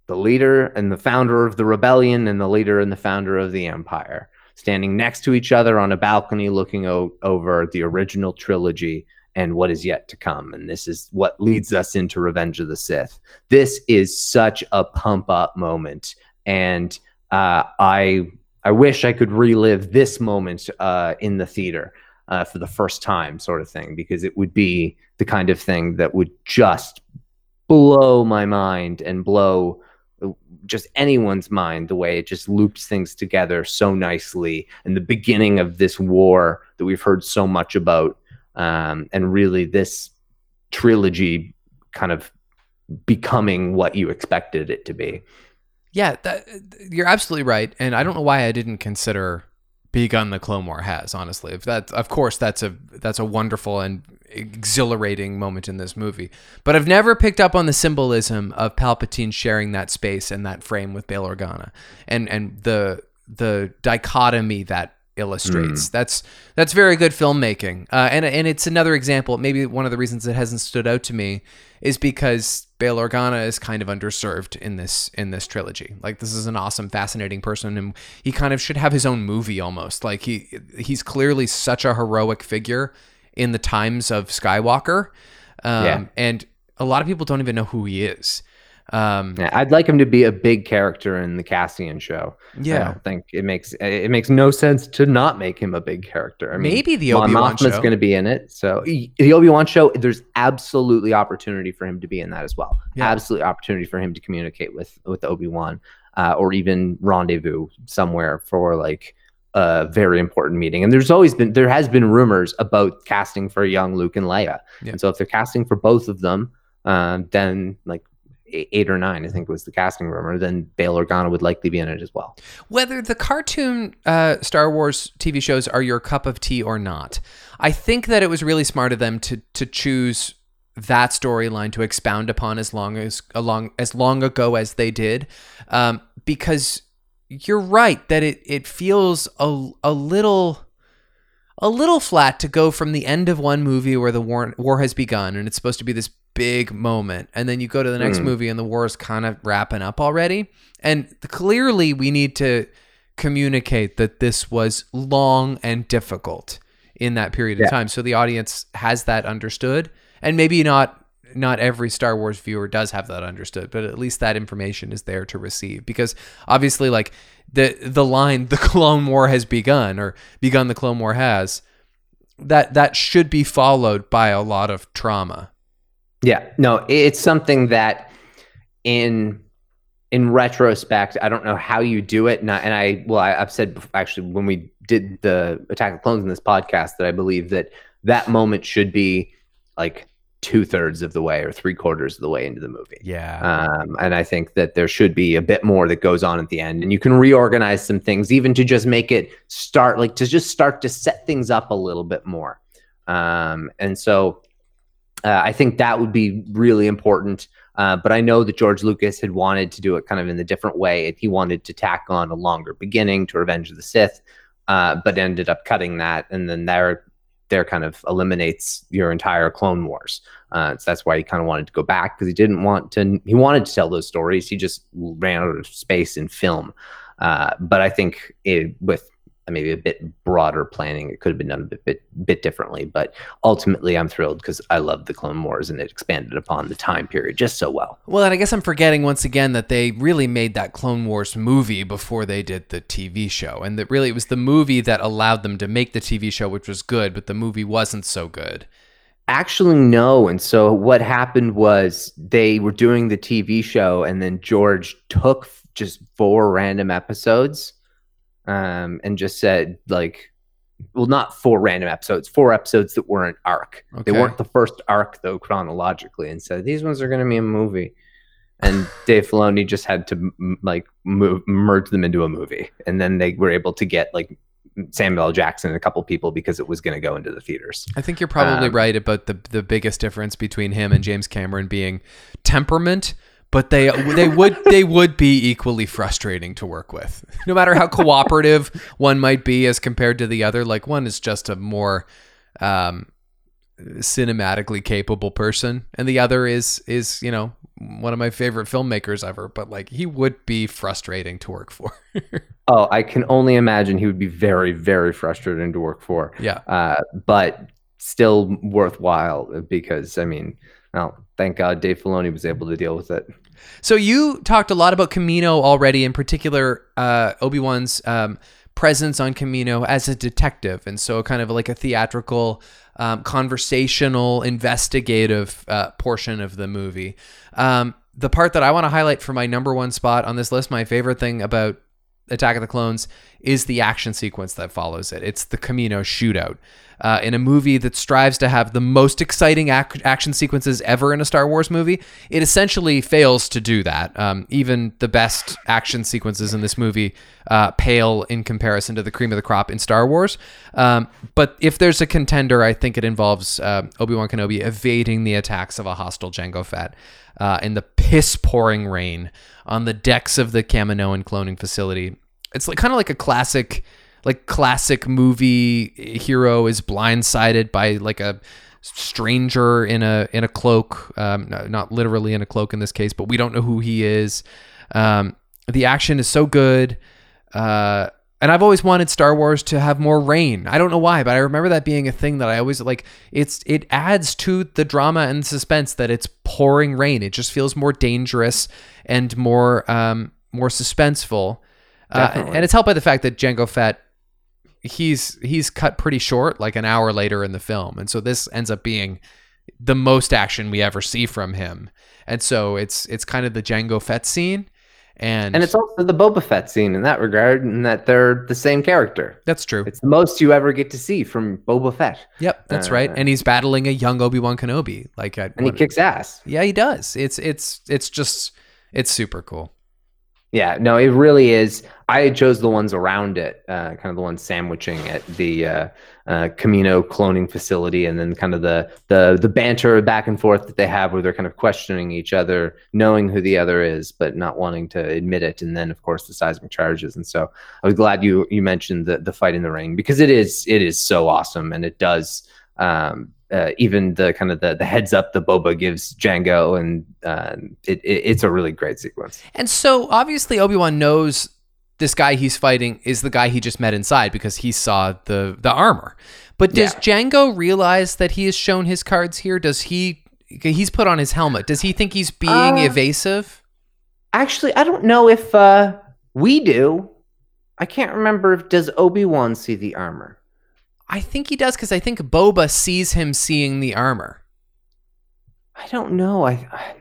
The leader and the founder of the rebellion and the leader and the founder of the Empire. Standing next to each other on a balcony looking over the original trilogy and what is yet to come. And this is what leads us into Revenge of the Sith. This is such a pump-up moment. And... I wish I could relive this moment in the theater for the first time sort of thing, because it would be the kind of thing that would just blow my mind and blow just anyone's mind, the way it just loops things together so nicely and the beginning of this war that we've heard so much about. And really this trilogy kind of becoming what you expected it to be. Yeah, you're absolutely right, and I don't know why I didn't consider "Begun the Clone War Has." Honestly, that's a wonderful and exhilarating moment in this movie. But I've never picked up on the symbolism of Palpatine sharing that space and that frame with Bail Organa, and the dichotomy that illustrates. That's very good filmmaking, and it's another example. Maybe one of the reasons it hasn't stood out to me is because Bail Organa is kind of underserved in this trilogy. Like, this is an awesome, fascinating person, and he kind of should have his own movie almost. Like, he's clearly such a heroic figure in the times of Skywalker, and a lot of people don't even know who he is. I'd like him to be a big character in the Cassian show. Yeah, I don't think it makes no sense to not make him a big character. I mean, maybe the Obi-Wan show is going to be in it, so the Obi-Wan show. There's absolutely opportunity for him to be in that as well. Yeah. Absolutely opportunity for him to communicate with Obi-Wan, or even rendezvous somewhere for like a very important meeting. And there has been rumors about casting for young Luke and Leia. Yeah. And so if they're casting for both of them, then like 8 or 9, I think, was the casting rumor, then Bail Organa would likely be in it as well. Whether the cartoon Star Wars TV shows are your cup of tea or not, I think that it was really smart of them to choose that storyline to expound upon as long ago as they did, because you're right that it feels a little flat to go from the end of one movie where the war has begun and it's supposed to be this big moment, and then you go to the next movie and the war is kind of wrapping up already. And clearly we need to communicate that this was long and difficult in that period of time, so the audience has that understood. And maybe not every Star Wars viewer does have that understood, but at least that information is there to receive, because obviously, like, the line "the Clone War has begun" or "begun the Clone War has," that should be followed by a lot of trauma. Yeah, no, it's something that in retrospect, I don't know how you do it. I've said before, actually, when we did the Attack of the Clones in this podcast, that I believe that moment should be like 2/3 of the way or 3/4 of the way into the movie. Yeah. And I think that there should be a bit more that goes on at the end, and you can reorganize some things even to just make it start, like to just start to set things up a little bit more. And so... I think that would be really important, but I know that George Lucas had wanted to do it kind of in a different way. He wanted to tack on a longer beginning to Revenge of the Sith, but ended up cutting that, and then there kind of eliminates your entire Clone Wars. So that's why he kind of wanted to go back, because he wanted to tell those stories. He just ran out of space in film. But I think with maybe a bit broader planning, it could have been done a bit differently. But ultimately, I'm thrilled because I love the Clone Wars, and it expanded upon the time period just so well. Well, and I guess I'm forgetting once again that they really made that Clone Wars movie before they did the TV show, and that really it was the movie that allowed them to make the TV show, which was good, but the movie wasn't so good. Actually, no. And so what happened was they were doing the TV show, and then George took just 4 random episodes and just said, like, well, not four random episodes, four episodes that were an arc. Okay. They weren't the first arc, though, chronologically. And so these ones are going to be a movie. And Dave Filoni just had to merge them into a movie. And then they were able to get like Samuel L. Jackson and a couple people because it was going to go into the theaters. I think you're probably right about the biggest difference between him and James Cameron being temperament, but they would be equally frustrating to work with, no matter how cooperative one might be as compared to the other. Like, one is just a more cinematically capable person, and the other is one of my favorite filmmakers ever, but like, he would be frustrating to work for. Oh, I can only imagine he would be very, very frustrating to work for. Yeah. But still worthwhile, because thank God Dave Filoni was able to deal with it. So you talked a lot about Kamino already, in particular, Obi-Wan's presence on Kamino as a detective. And so kind of like a theatrical, conversational, investigative portion of the movie. The part that I want to highlight for my number one spot on this list, my favorite thing about Attack of the Clones, is the action sequence that follows it. It's the Kamino shootout. In a movie that strives to have the most exciting action sequences ever in a Star Wars movie, it essentially fails to do that. Even the best action sequences in this movie pale in comparison to the cream of the crop in Star Wars. But if there's a contender, I think it involves Obi-Wan Kenobi evading the attacks of a hostile Jango Fett in the piss-pouring rain on the decks of the Kaminoan cloning facility. It's like, kind of like a classic movie hero is blindsided by like a stranger in a cloak, not literally in a cloak in this case, but we don't know who he is. The action is so good. And I've always wanted Star Wars to have more rain. I don't know why, but I remember that being a thing that I always like. It adds to the drama and suspense that it's pouring rain. It just feels more dangerous and more suspenseful. And it's helped by the fact that Jango Fett, he's cut pretty short, like an hour later in the film. And so this ends up being the most action we ever see from him. And so it's kind of the Jango Fett scene. And it's also the Boba Fett scene in that regard, in that they're the same character. That's true. It's the most you ever get to see from Boba Fett. Yep, that's right. And he's battling a young Obi-Wan Kenobi. And he kicks ass. Yeah, he does. It's super cool. Yeah, no, it really is. I chose the ones around it, kind of the ones sandwiching at the Kamino cloning facility, and then kind of the banter back and forth that they have, where they're kind of questioning each other, knowing who the other is, but not wanting to admit it. And then, of course, the seismic charges. And so I was glad you mentioned the fight in the rain, because it is so awesome, and it does. Even the kind of the heads up the Boba gives Jango, and it's a really great sequence. And so obviously Obi-Wan knows this guy he's fighting is the guy he just met inside, because he saw the armor. But does Jango realize that he has shown his cards here? He's put on his helmet. Does he think he's being evasive? Actually, I don't know if we do. I can't remember if does Obi-Wan see the armor. I think he does, because I think Boba sees him seeing the armor. I don't know. I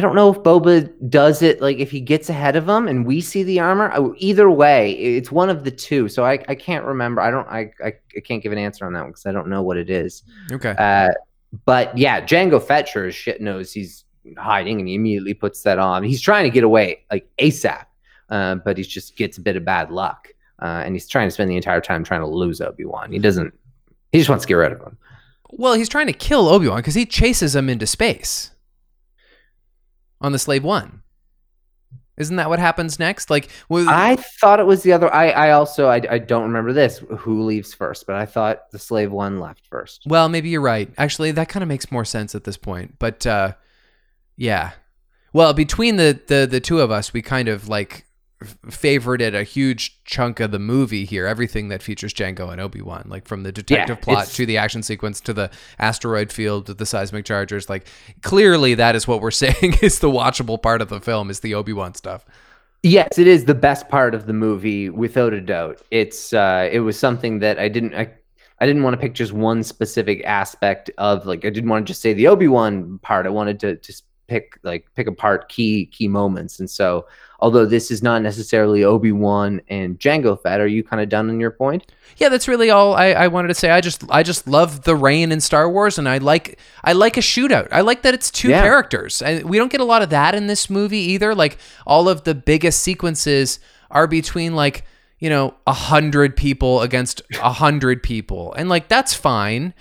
don't know if Boba does it, like if he gets ahead of him and we see the armor. Either way, it's one of the two. So I can't remember. I can't give an answer on that one, because I don't know what it is. Okay. But yeah, Jango Fett sure as shit knows he's hiding, and he immediately puts that on. He's trying to get away like ASAP, but he just gets a bit of bad luck. And he's trying to spend the entire time trying to lose Obi-Wan. He just wants to get rid of him. Well, he's trying to kill Obi-Wan, because he chases him into space on the Slave One. Isn't that what happens next? Like, I thought it was the other. I don't remember this, who leaves first, but I thought the Slave One left first. Well, maybe you're right. Actually, that kind of makes more sense at this point. But yeah. Well, between the two of us, we kind of like favorited a huge chunk of the movie here, everything that features Jango and Obi-Wan, like from the detective plot to the action sequence to the asteroid field to the seismic chargers. Like, clearly that is what we're saying is the watchable part of the film, is the Obi-Wan stuff. Yes, it is the best part of the movie, without a doubt. It's it was something that I didn't want to pick just one specific aspect of. Like, I didn't want to just say the Obi-Wan part. I wanted to pick apart key moments. And so, although this is not necessarily Obi-Wan and Jango Fett, are you kind of done on your point? Yeah, that's really all I wanted to say. I just love the reign in Star Wars, and I like a shootout. I like that it's two characters. We don't get a lot of that in this movie either. Like, all of the biggest sequences are between, like, you know, 100 people against 100 people, and like, that's fine.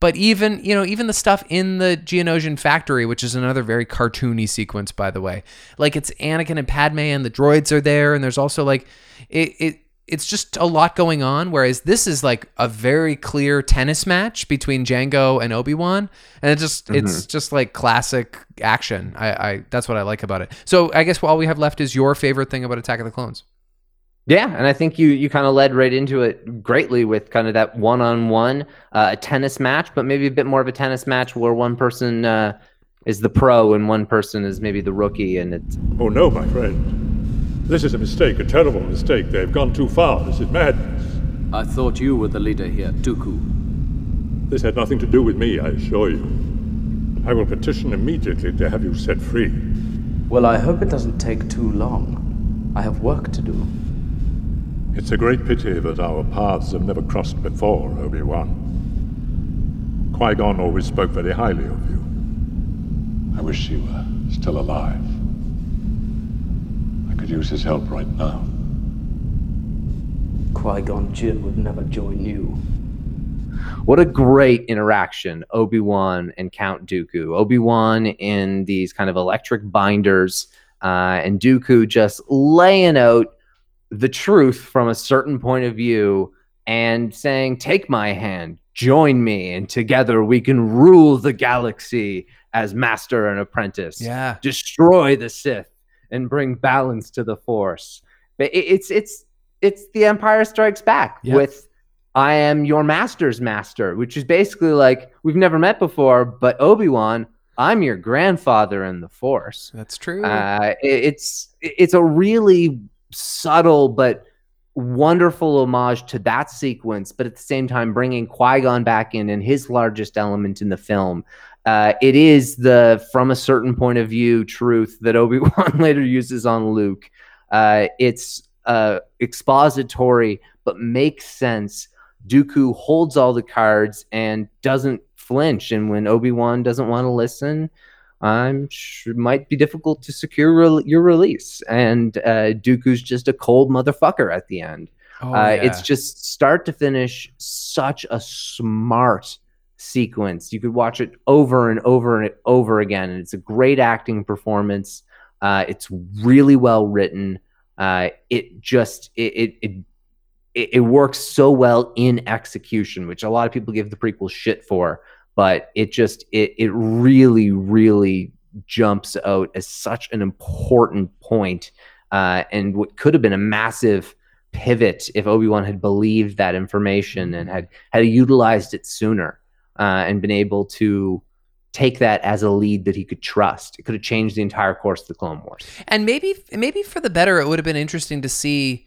But even the stuff in the Geonosian factory, which is another very cartoony sequence, by the way, like, it's Anakin and Padme and the droids are there. And there's also like, it's just a lot going on. Whereas this is like a very clear tennis match between Jango and Obi-Wan. And it just, it's just like classic action. I that's what I like about it. So I guess all we have left is your favorite thing about Attack of the Clones. Yeah, and I think you kind of led right into it greatly with kind of that one-on-one tennis match, but maybe a bit more of a tennis match where one person is the pro and one person is maybe the rookie, and it's... Oh no, my friend. This is a mistake, a terrible mistake. They've gone too far. This is madness. I thought you were the leader here, Dooku. This had nothing to do with me, I assure you. I will petition immediately to have you set free. Well, I hope it doesn't take too long. I have work to do. It's a great pity that our paths have never crossed before, Obi-Wan. Qui-Gon always spoke very highly of you. I wish he were still alive. I could use his help right now. Qui-Gon Jinn would never join you. What a great interaction, Obi-Wan and Count Dooku. Obi-Wan in these kind of electric binders, and Dooku just laying out the truth from a certain point of view and saying, take my hand, join me, and together we can rule the galaxy as master and apprentice. Yeah. Destroy the Sith and bring balance to the Force. But it's the Empire Strikes Back with I am your master's master, which is basically like, we've never met before, but Obi-Wan, I'm your grandfather in the Force. That's true. It's a really subtle but wonderful homage to that sequence, but at the same time bringing Qui-Gon back in and his largest element in the film. It is the from a certain point of view truth that Obi-Wan later uses on Luke. It's expository but makes sense. Dooku holds all the cards and doesn't flinch, and when Obi-Wan doesn't want to listen, I'm sure it might be difficult to secure your release. And Dooku's just a cold motherfucker at the end. It's just start to finish such a smart sequence. You could watch it over and over and over again. And it's a great acting performance. It's really well written. It works so well in execution, which a lot of people give the prequel shit for. But it just, it really, really jumps out as such an important point, and what could have been a massive pivot if Obi-Wan had believed that information and had utilized it sooner, and been able to take that as a lead that he could trust. It could have changed the entire course of the Clone Wars. And maybe for the better, it would have been interesting to see,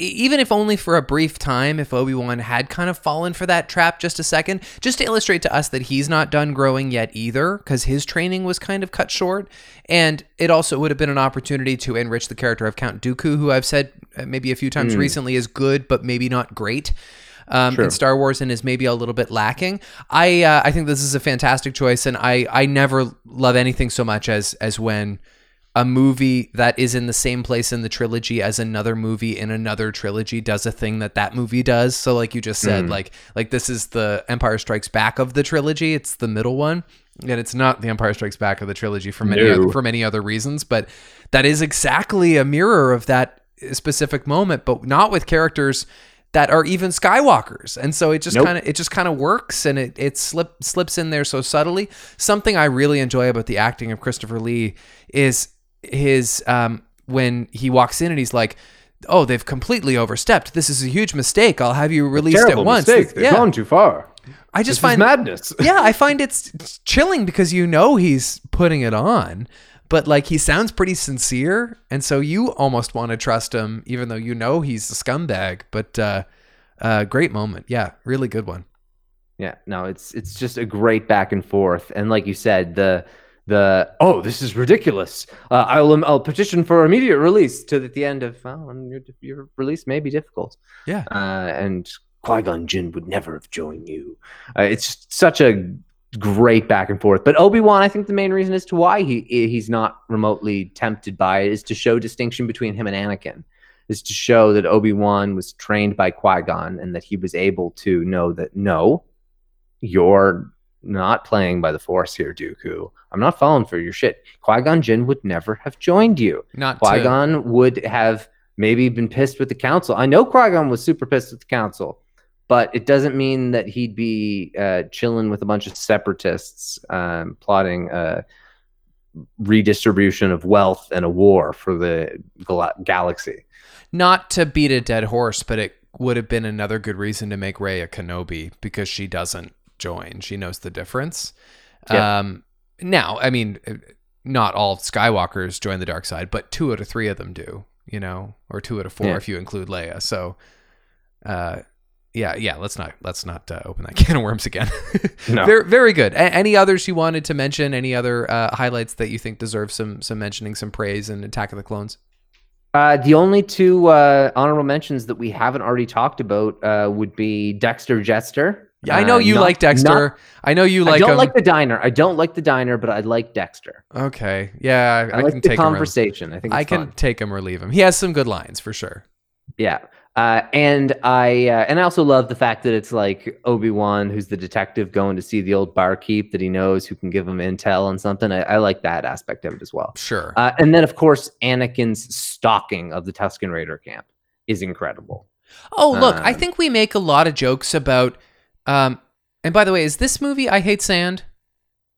even if only for a brief time, if Obi-Wan had kind of fallen for that trap just a second, just to illustrate to us that he's not done growing yet either, because his training was kind of cut short. And it also would have been an opportunity to enrich the character of Count Dooku, who I've said maybe a few times recently is good, but maybe not great in Star Wars, and is maybe a little bit lacking. I think this is a fantastic choice, and I never love anything so much as when a movie that is in the same place in the trilogy as another movie in another trilogy does a thing that movie does. So like you just said, like this is the Empire Strikes Back of the trilogy. It's the middle one, and it's not the Empire Strikes Back of the trilogy for many other reasons, but that is exactly a mirror of that specific moment, but not with characters that are even Skywalkers. And so it just kind of works, and it slips in there so subtly. Something I really enjoy about the acting of Christopher Lee is his when he walks in and he's like, oh, they've completely overstepped, this is a huge mistake, I'll have you released at once, they've gone too far, I just find madness. I find it's chilling, because you know he's putting it on, but like, he sounds pretty sincere, and so you almost want to trust him, even though you know he's a scumbag. But great moment, really good one. No, it's just a great back and forth, and like you said, the this is ridiculous. I'll petition for immediate release to the end of, your release may be difficult. Yeah. And Qui-Gon Jinn would never have joined you. It's such a great back and forth. But Obi-Wan, I think the main reason as to why he's not remotely tempted by it is to show distinction between him and Anakin. Is to show that Obi-Wan was trained by Qui-Gon and that he was able to know that, no, you're not playing by the Force here, Dooku. I'm not falling for your shit. Qui-Gon Jinn would never have joined you. Qui-Gon would have maybe been pissed with the Council. I know Qui-Gon was super pissed with the Council, but it doesn't mean that he'd be chilling with a bunch of separatists plotting redistribution of wealth and a war for the galaxy. Not to beat a dead horse, but it would have been another good reason to make Rey a Kenobi, because she doesn't join. She knows the difference. Yeah. Now, I mean, not all Skywalkers join the dark side, but 2 out of 3 of them do, or 2 out of 4 if you include Leia. So, let's not open that can of worms again. No. Very good. Any others you wanted to mention? Any other highlights that you think deserve some mentioning, some praise in Attack of the Clones? The only 2 honorable mentions that we haven't already talked about would be Dexter Jester. Yeah, I know you like Dexter. I know you like him. I don't like the diner. I don't like the diner, but I like Dexter. Okay. Yeah, I like can the take conversation. Him I think it's I can fun. Take him or leave him. He has some good lines for sure. Yeah. And I also love the fact that it's like Obi-Wan, who's the detective, going to see the old barkeep that he knows who can give him intel on something. I like that aspect of it as well. Sure. And then, of course, Anakin's stalking of the Tusken Raider camp is incredible. Oh, look, I think we make a lot of jokes about... and by the way, is this movie I Hate Sand?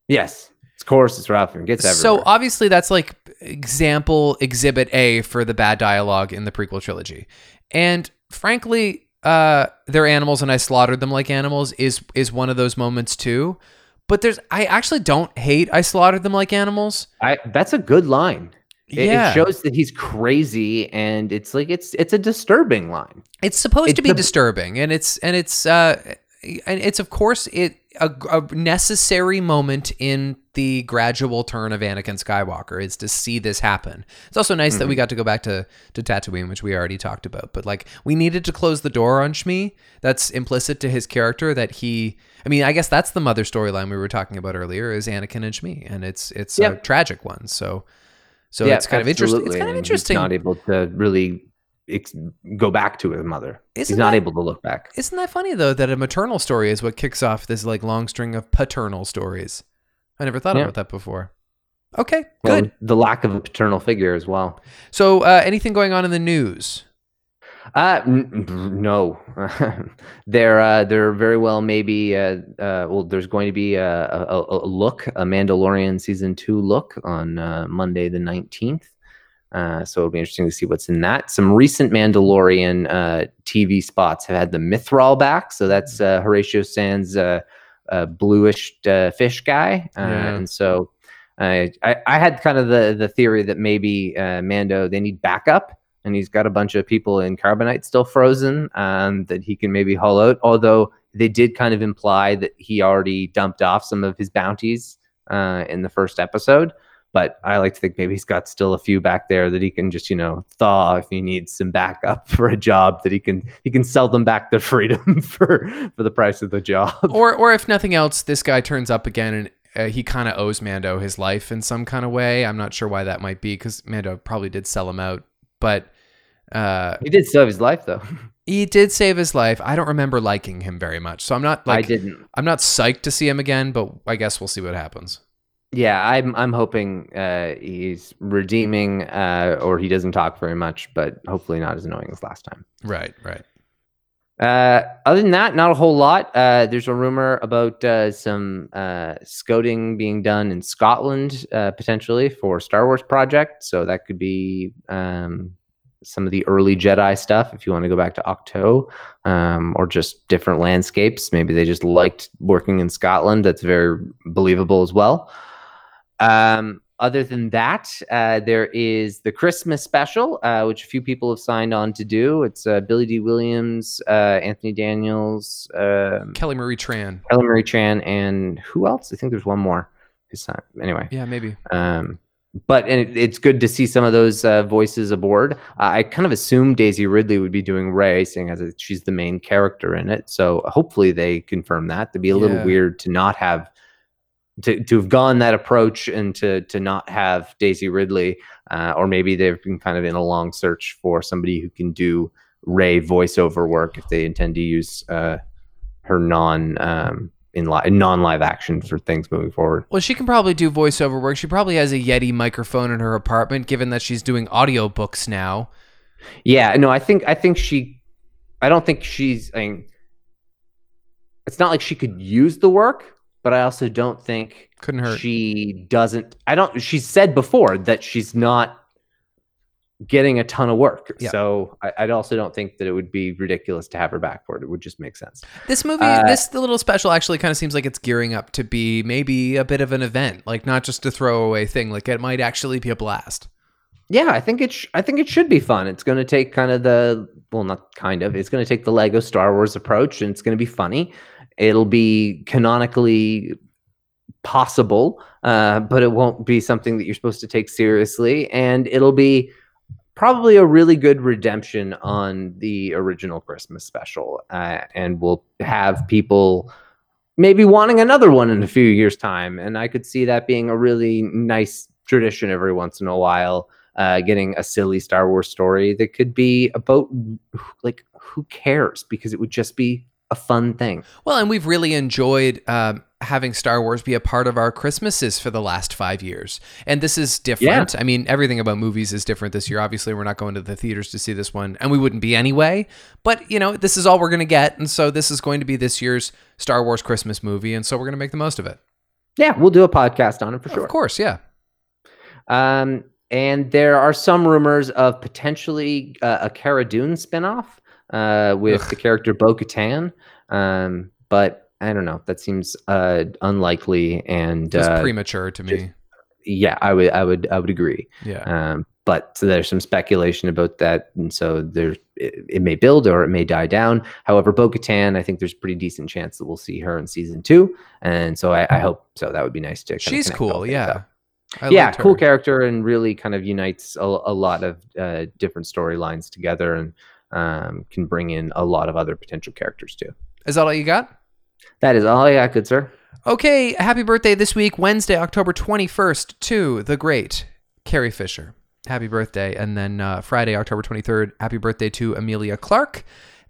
Yes. Of course, it's Ralph and gets everywhere. So obviously that's like example exhibit A for the bad dialogue in the prequel trilogy. And frankly, they're animals and I slaughtered them like animals is one of those moments too. But I actually don't hate I slaughtered them like animals. That's a good line. It shows that he's crazy, and it's like it's a disturbing line. It's supposed to be disturbing, and it's of course a necessary moment in the gradual turn of Anakin Skywalker is to see this happen. It's also nice that we got to go back to Tatooine, which we already talked about, but like we needed to close the door on Shmi. That's implicit to his character that I guess that's the mother storyline we were talking about earlier is Anakin and Shmi, and it's a tragic one. So it's kind of interesting. It's kind of interesting. He's not able to really go back to his mother. He's not able to look back. Isn't that funny though, that a maternal story is what kicks off this like long string of paternal stories? I never thought about that before. Okay, good. Well, the lack of a paternal figure as well. So anything going on in the news? No. They're very well maybe, there's going to be a Mandalorian season 2 look on Monday the 19th. So it'll be interesting to see what's in that. Some recent Mandalorian TV spots have had the Mithral back. So that's Horatio Sands' bluish fish guy. And so I had kind of the theory that maybe Mando, they need backup. And he's got a bunch of people in carbonite still frozen that he can maybe haul out. Although they did kind of imply that he already dumped off some of his bounties in the first episode. But I like to think maybe he's got still a few back there that he can just, thaw if he needs some backup for a job, that he can sell them back their freedom for the price of the job. Or if nothing else, this guy turns up again and he kind of owes Mando his life in some kind of way. I'm not sure why that might be, because Mando probably did sell him out. But he did save his life, though. He did save his life. I don't remember liking him very much, so I'm not like I didn't. I'm not psyched to see him again, but I guess we'll see what happens. Yeah, I'm hoping he's redeeming, or he doesn't talk very much, but hopefully not as annoying as last time. Right. Other than that, not a whole lot. There's a rumor about some scouting being done in Scotland, potentially, for Star Wars project. So that could be some of the early Jedi stuff, if you want to go back to Octo, or just different landscapes. Maybe they just liked working in Scotland. That's very believable as well. Other than that, there is the Christmas special, which a few people have signed on to do. It's Billy Dee Williams, Anthony Daniels, Kelly Marie Tran, and who else? I think there's one more. his time. Anyway. Yeah, maybe. But and it's good to see some of those voices aboard. I kind of assumed Daisy Ridley would be doing Rey, seeing as she's the main character in it. So hopefully they confirm that. It'd be a little weird to not have to have gone that approach and to not have Daisy Ridley, or maybe they've been kind of in a long search for somebody who can do Rey voiceover work if they intend to use her non-live action for things moving forward. Well, she can probably do voiceover work. She probably has a Yeti microphone in her apartment, given that she's doing audiobooks now. Yeah, no, I think she... I don't think she's... I mean, it's not like she could use the work, but I also don't think... Couldn't hurt. She doesn't... She said before that she's not getting a ton of work. Yeah. So I also don't think that it would be ridiculous to have her back for it. It would just make sense. This movie, the little special actually kind of seems like it's gearing up to be maybe a bit of an event, like not just a throwaway thing. Like it might actually be a blast. Yeah, I think it should be fun. It's going to take it's going to take the Lego Star Wars approach, and it's going to be funny. It'll be canonically possible, but it won't be something that you're supposed to take seriously. And it'll be probably a really good redemption on the original Christmas special, and we'll have people maybe wanting another one in a few years' time. And I could see that being a really nice tradition every once in a while, getting a silly Star Wars story that could be about, like, who cares? Because it would just be a fun thing. Well, and we've really enjoyed having Star Wars be a part of our Christmases for the last 5 years. And this is different. Yeah. I mean, everything about movies is different this year. Obviously, we're not going to the theaters to see this one, and we wouldn't be anyway. But, you know, this is all we're going to get. And so this is going to be this year's Star Wars Christmas movie. And so we're going to make the most of it. Yeah, we'll do a podcast on it for sure. Of course, yeah. And there are some rumors of potentially a Cara Dune spinoff with the character Bo-Katan. But... I don't know. That seems unlikely and just premature to me. Yeah, I would agree. Yeah. But so there's some speculation about that, and so it may build or it may die down. However, Bo-Katan, I think there's a pretty decent chance that we'll see her in season 2, and so I hope so. That would be nice to. She's cool. Yeah. Yeah, cool character, and really kind of unites a lot of different storylines together, and can bring in a lot of other potential characters too. Is that all you got? That is all I got, good sir. Okay, happy birthday this week, Wednesday, October 21st, to the great Carrie Fisher. Happy birthday. And then Friday, October 23rd, happy birthday to Amelia Clark.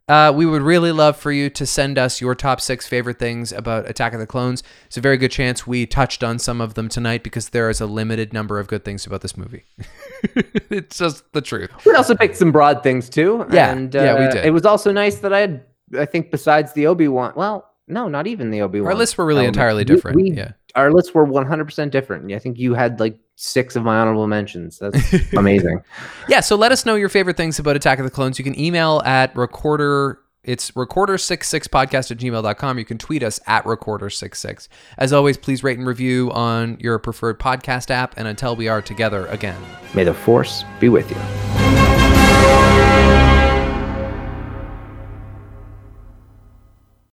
We would really love for you to send us your top 6 favorite things about Attack of the Clones. It's a very good chance we touched on some of them tonight because there is a limited number of good things about this movie. It's just the truth. We also picked some broad things, too. Yeah, and, yeah, we did. It was also nice that I think, besides the Obi-Wan... Well... No, not even the Obi-Wan. Our lists were really entirely different. Our lists were 100% different. I think you had like 6 of my honorable mentions. That's amazing. Yeah, so let us know your favorite things about Attack of the Clones. You can email at recorder... It's recorder66podcast@gmail.com. You can tweet us at recorder66. As always, please rate and review on your preferred podcast app. And until we are together again... May the Force be with you.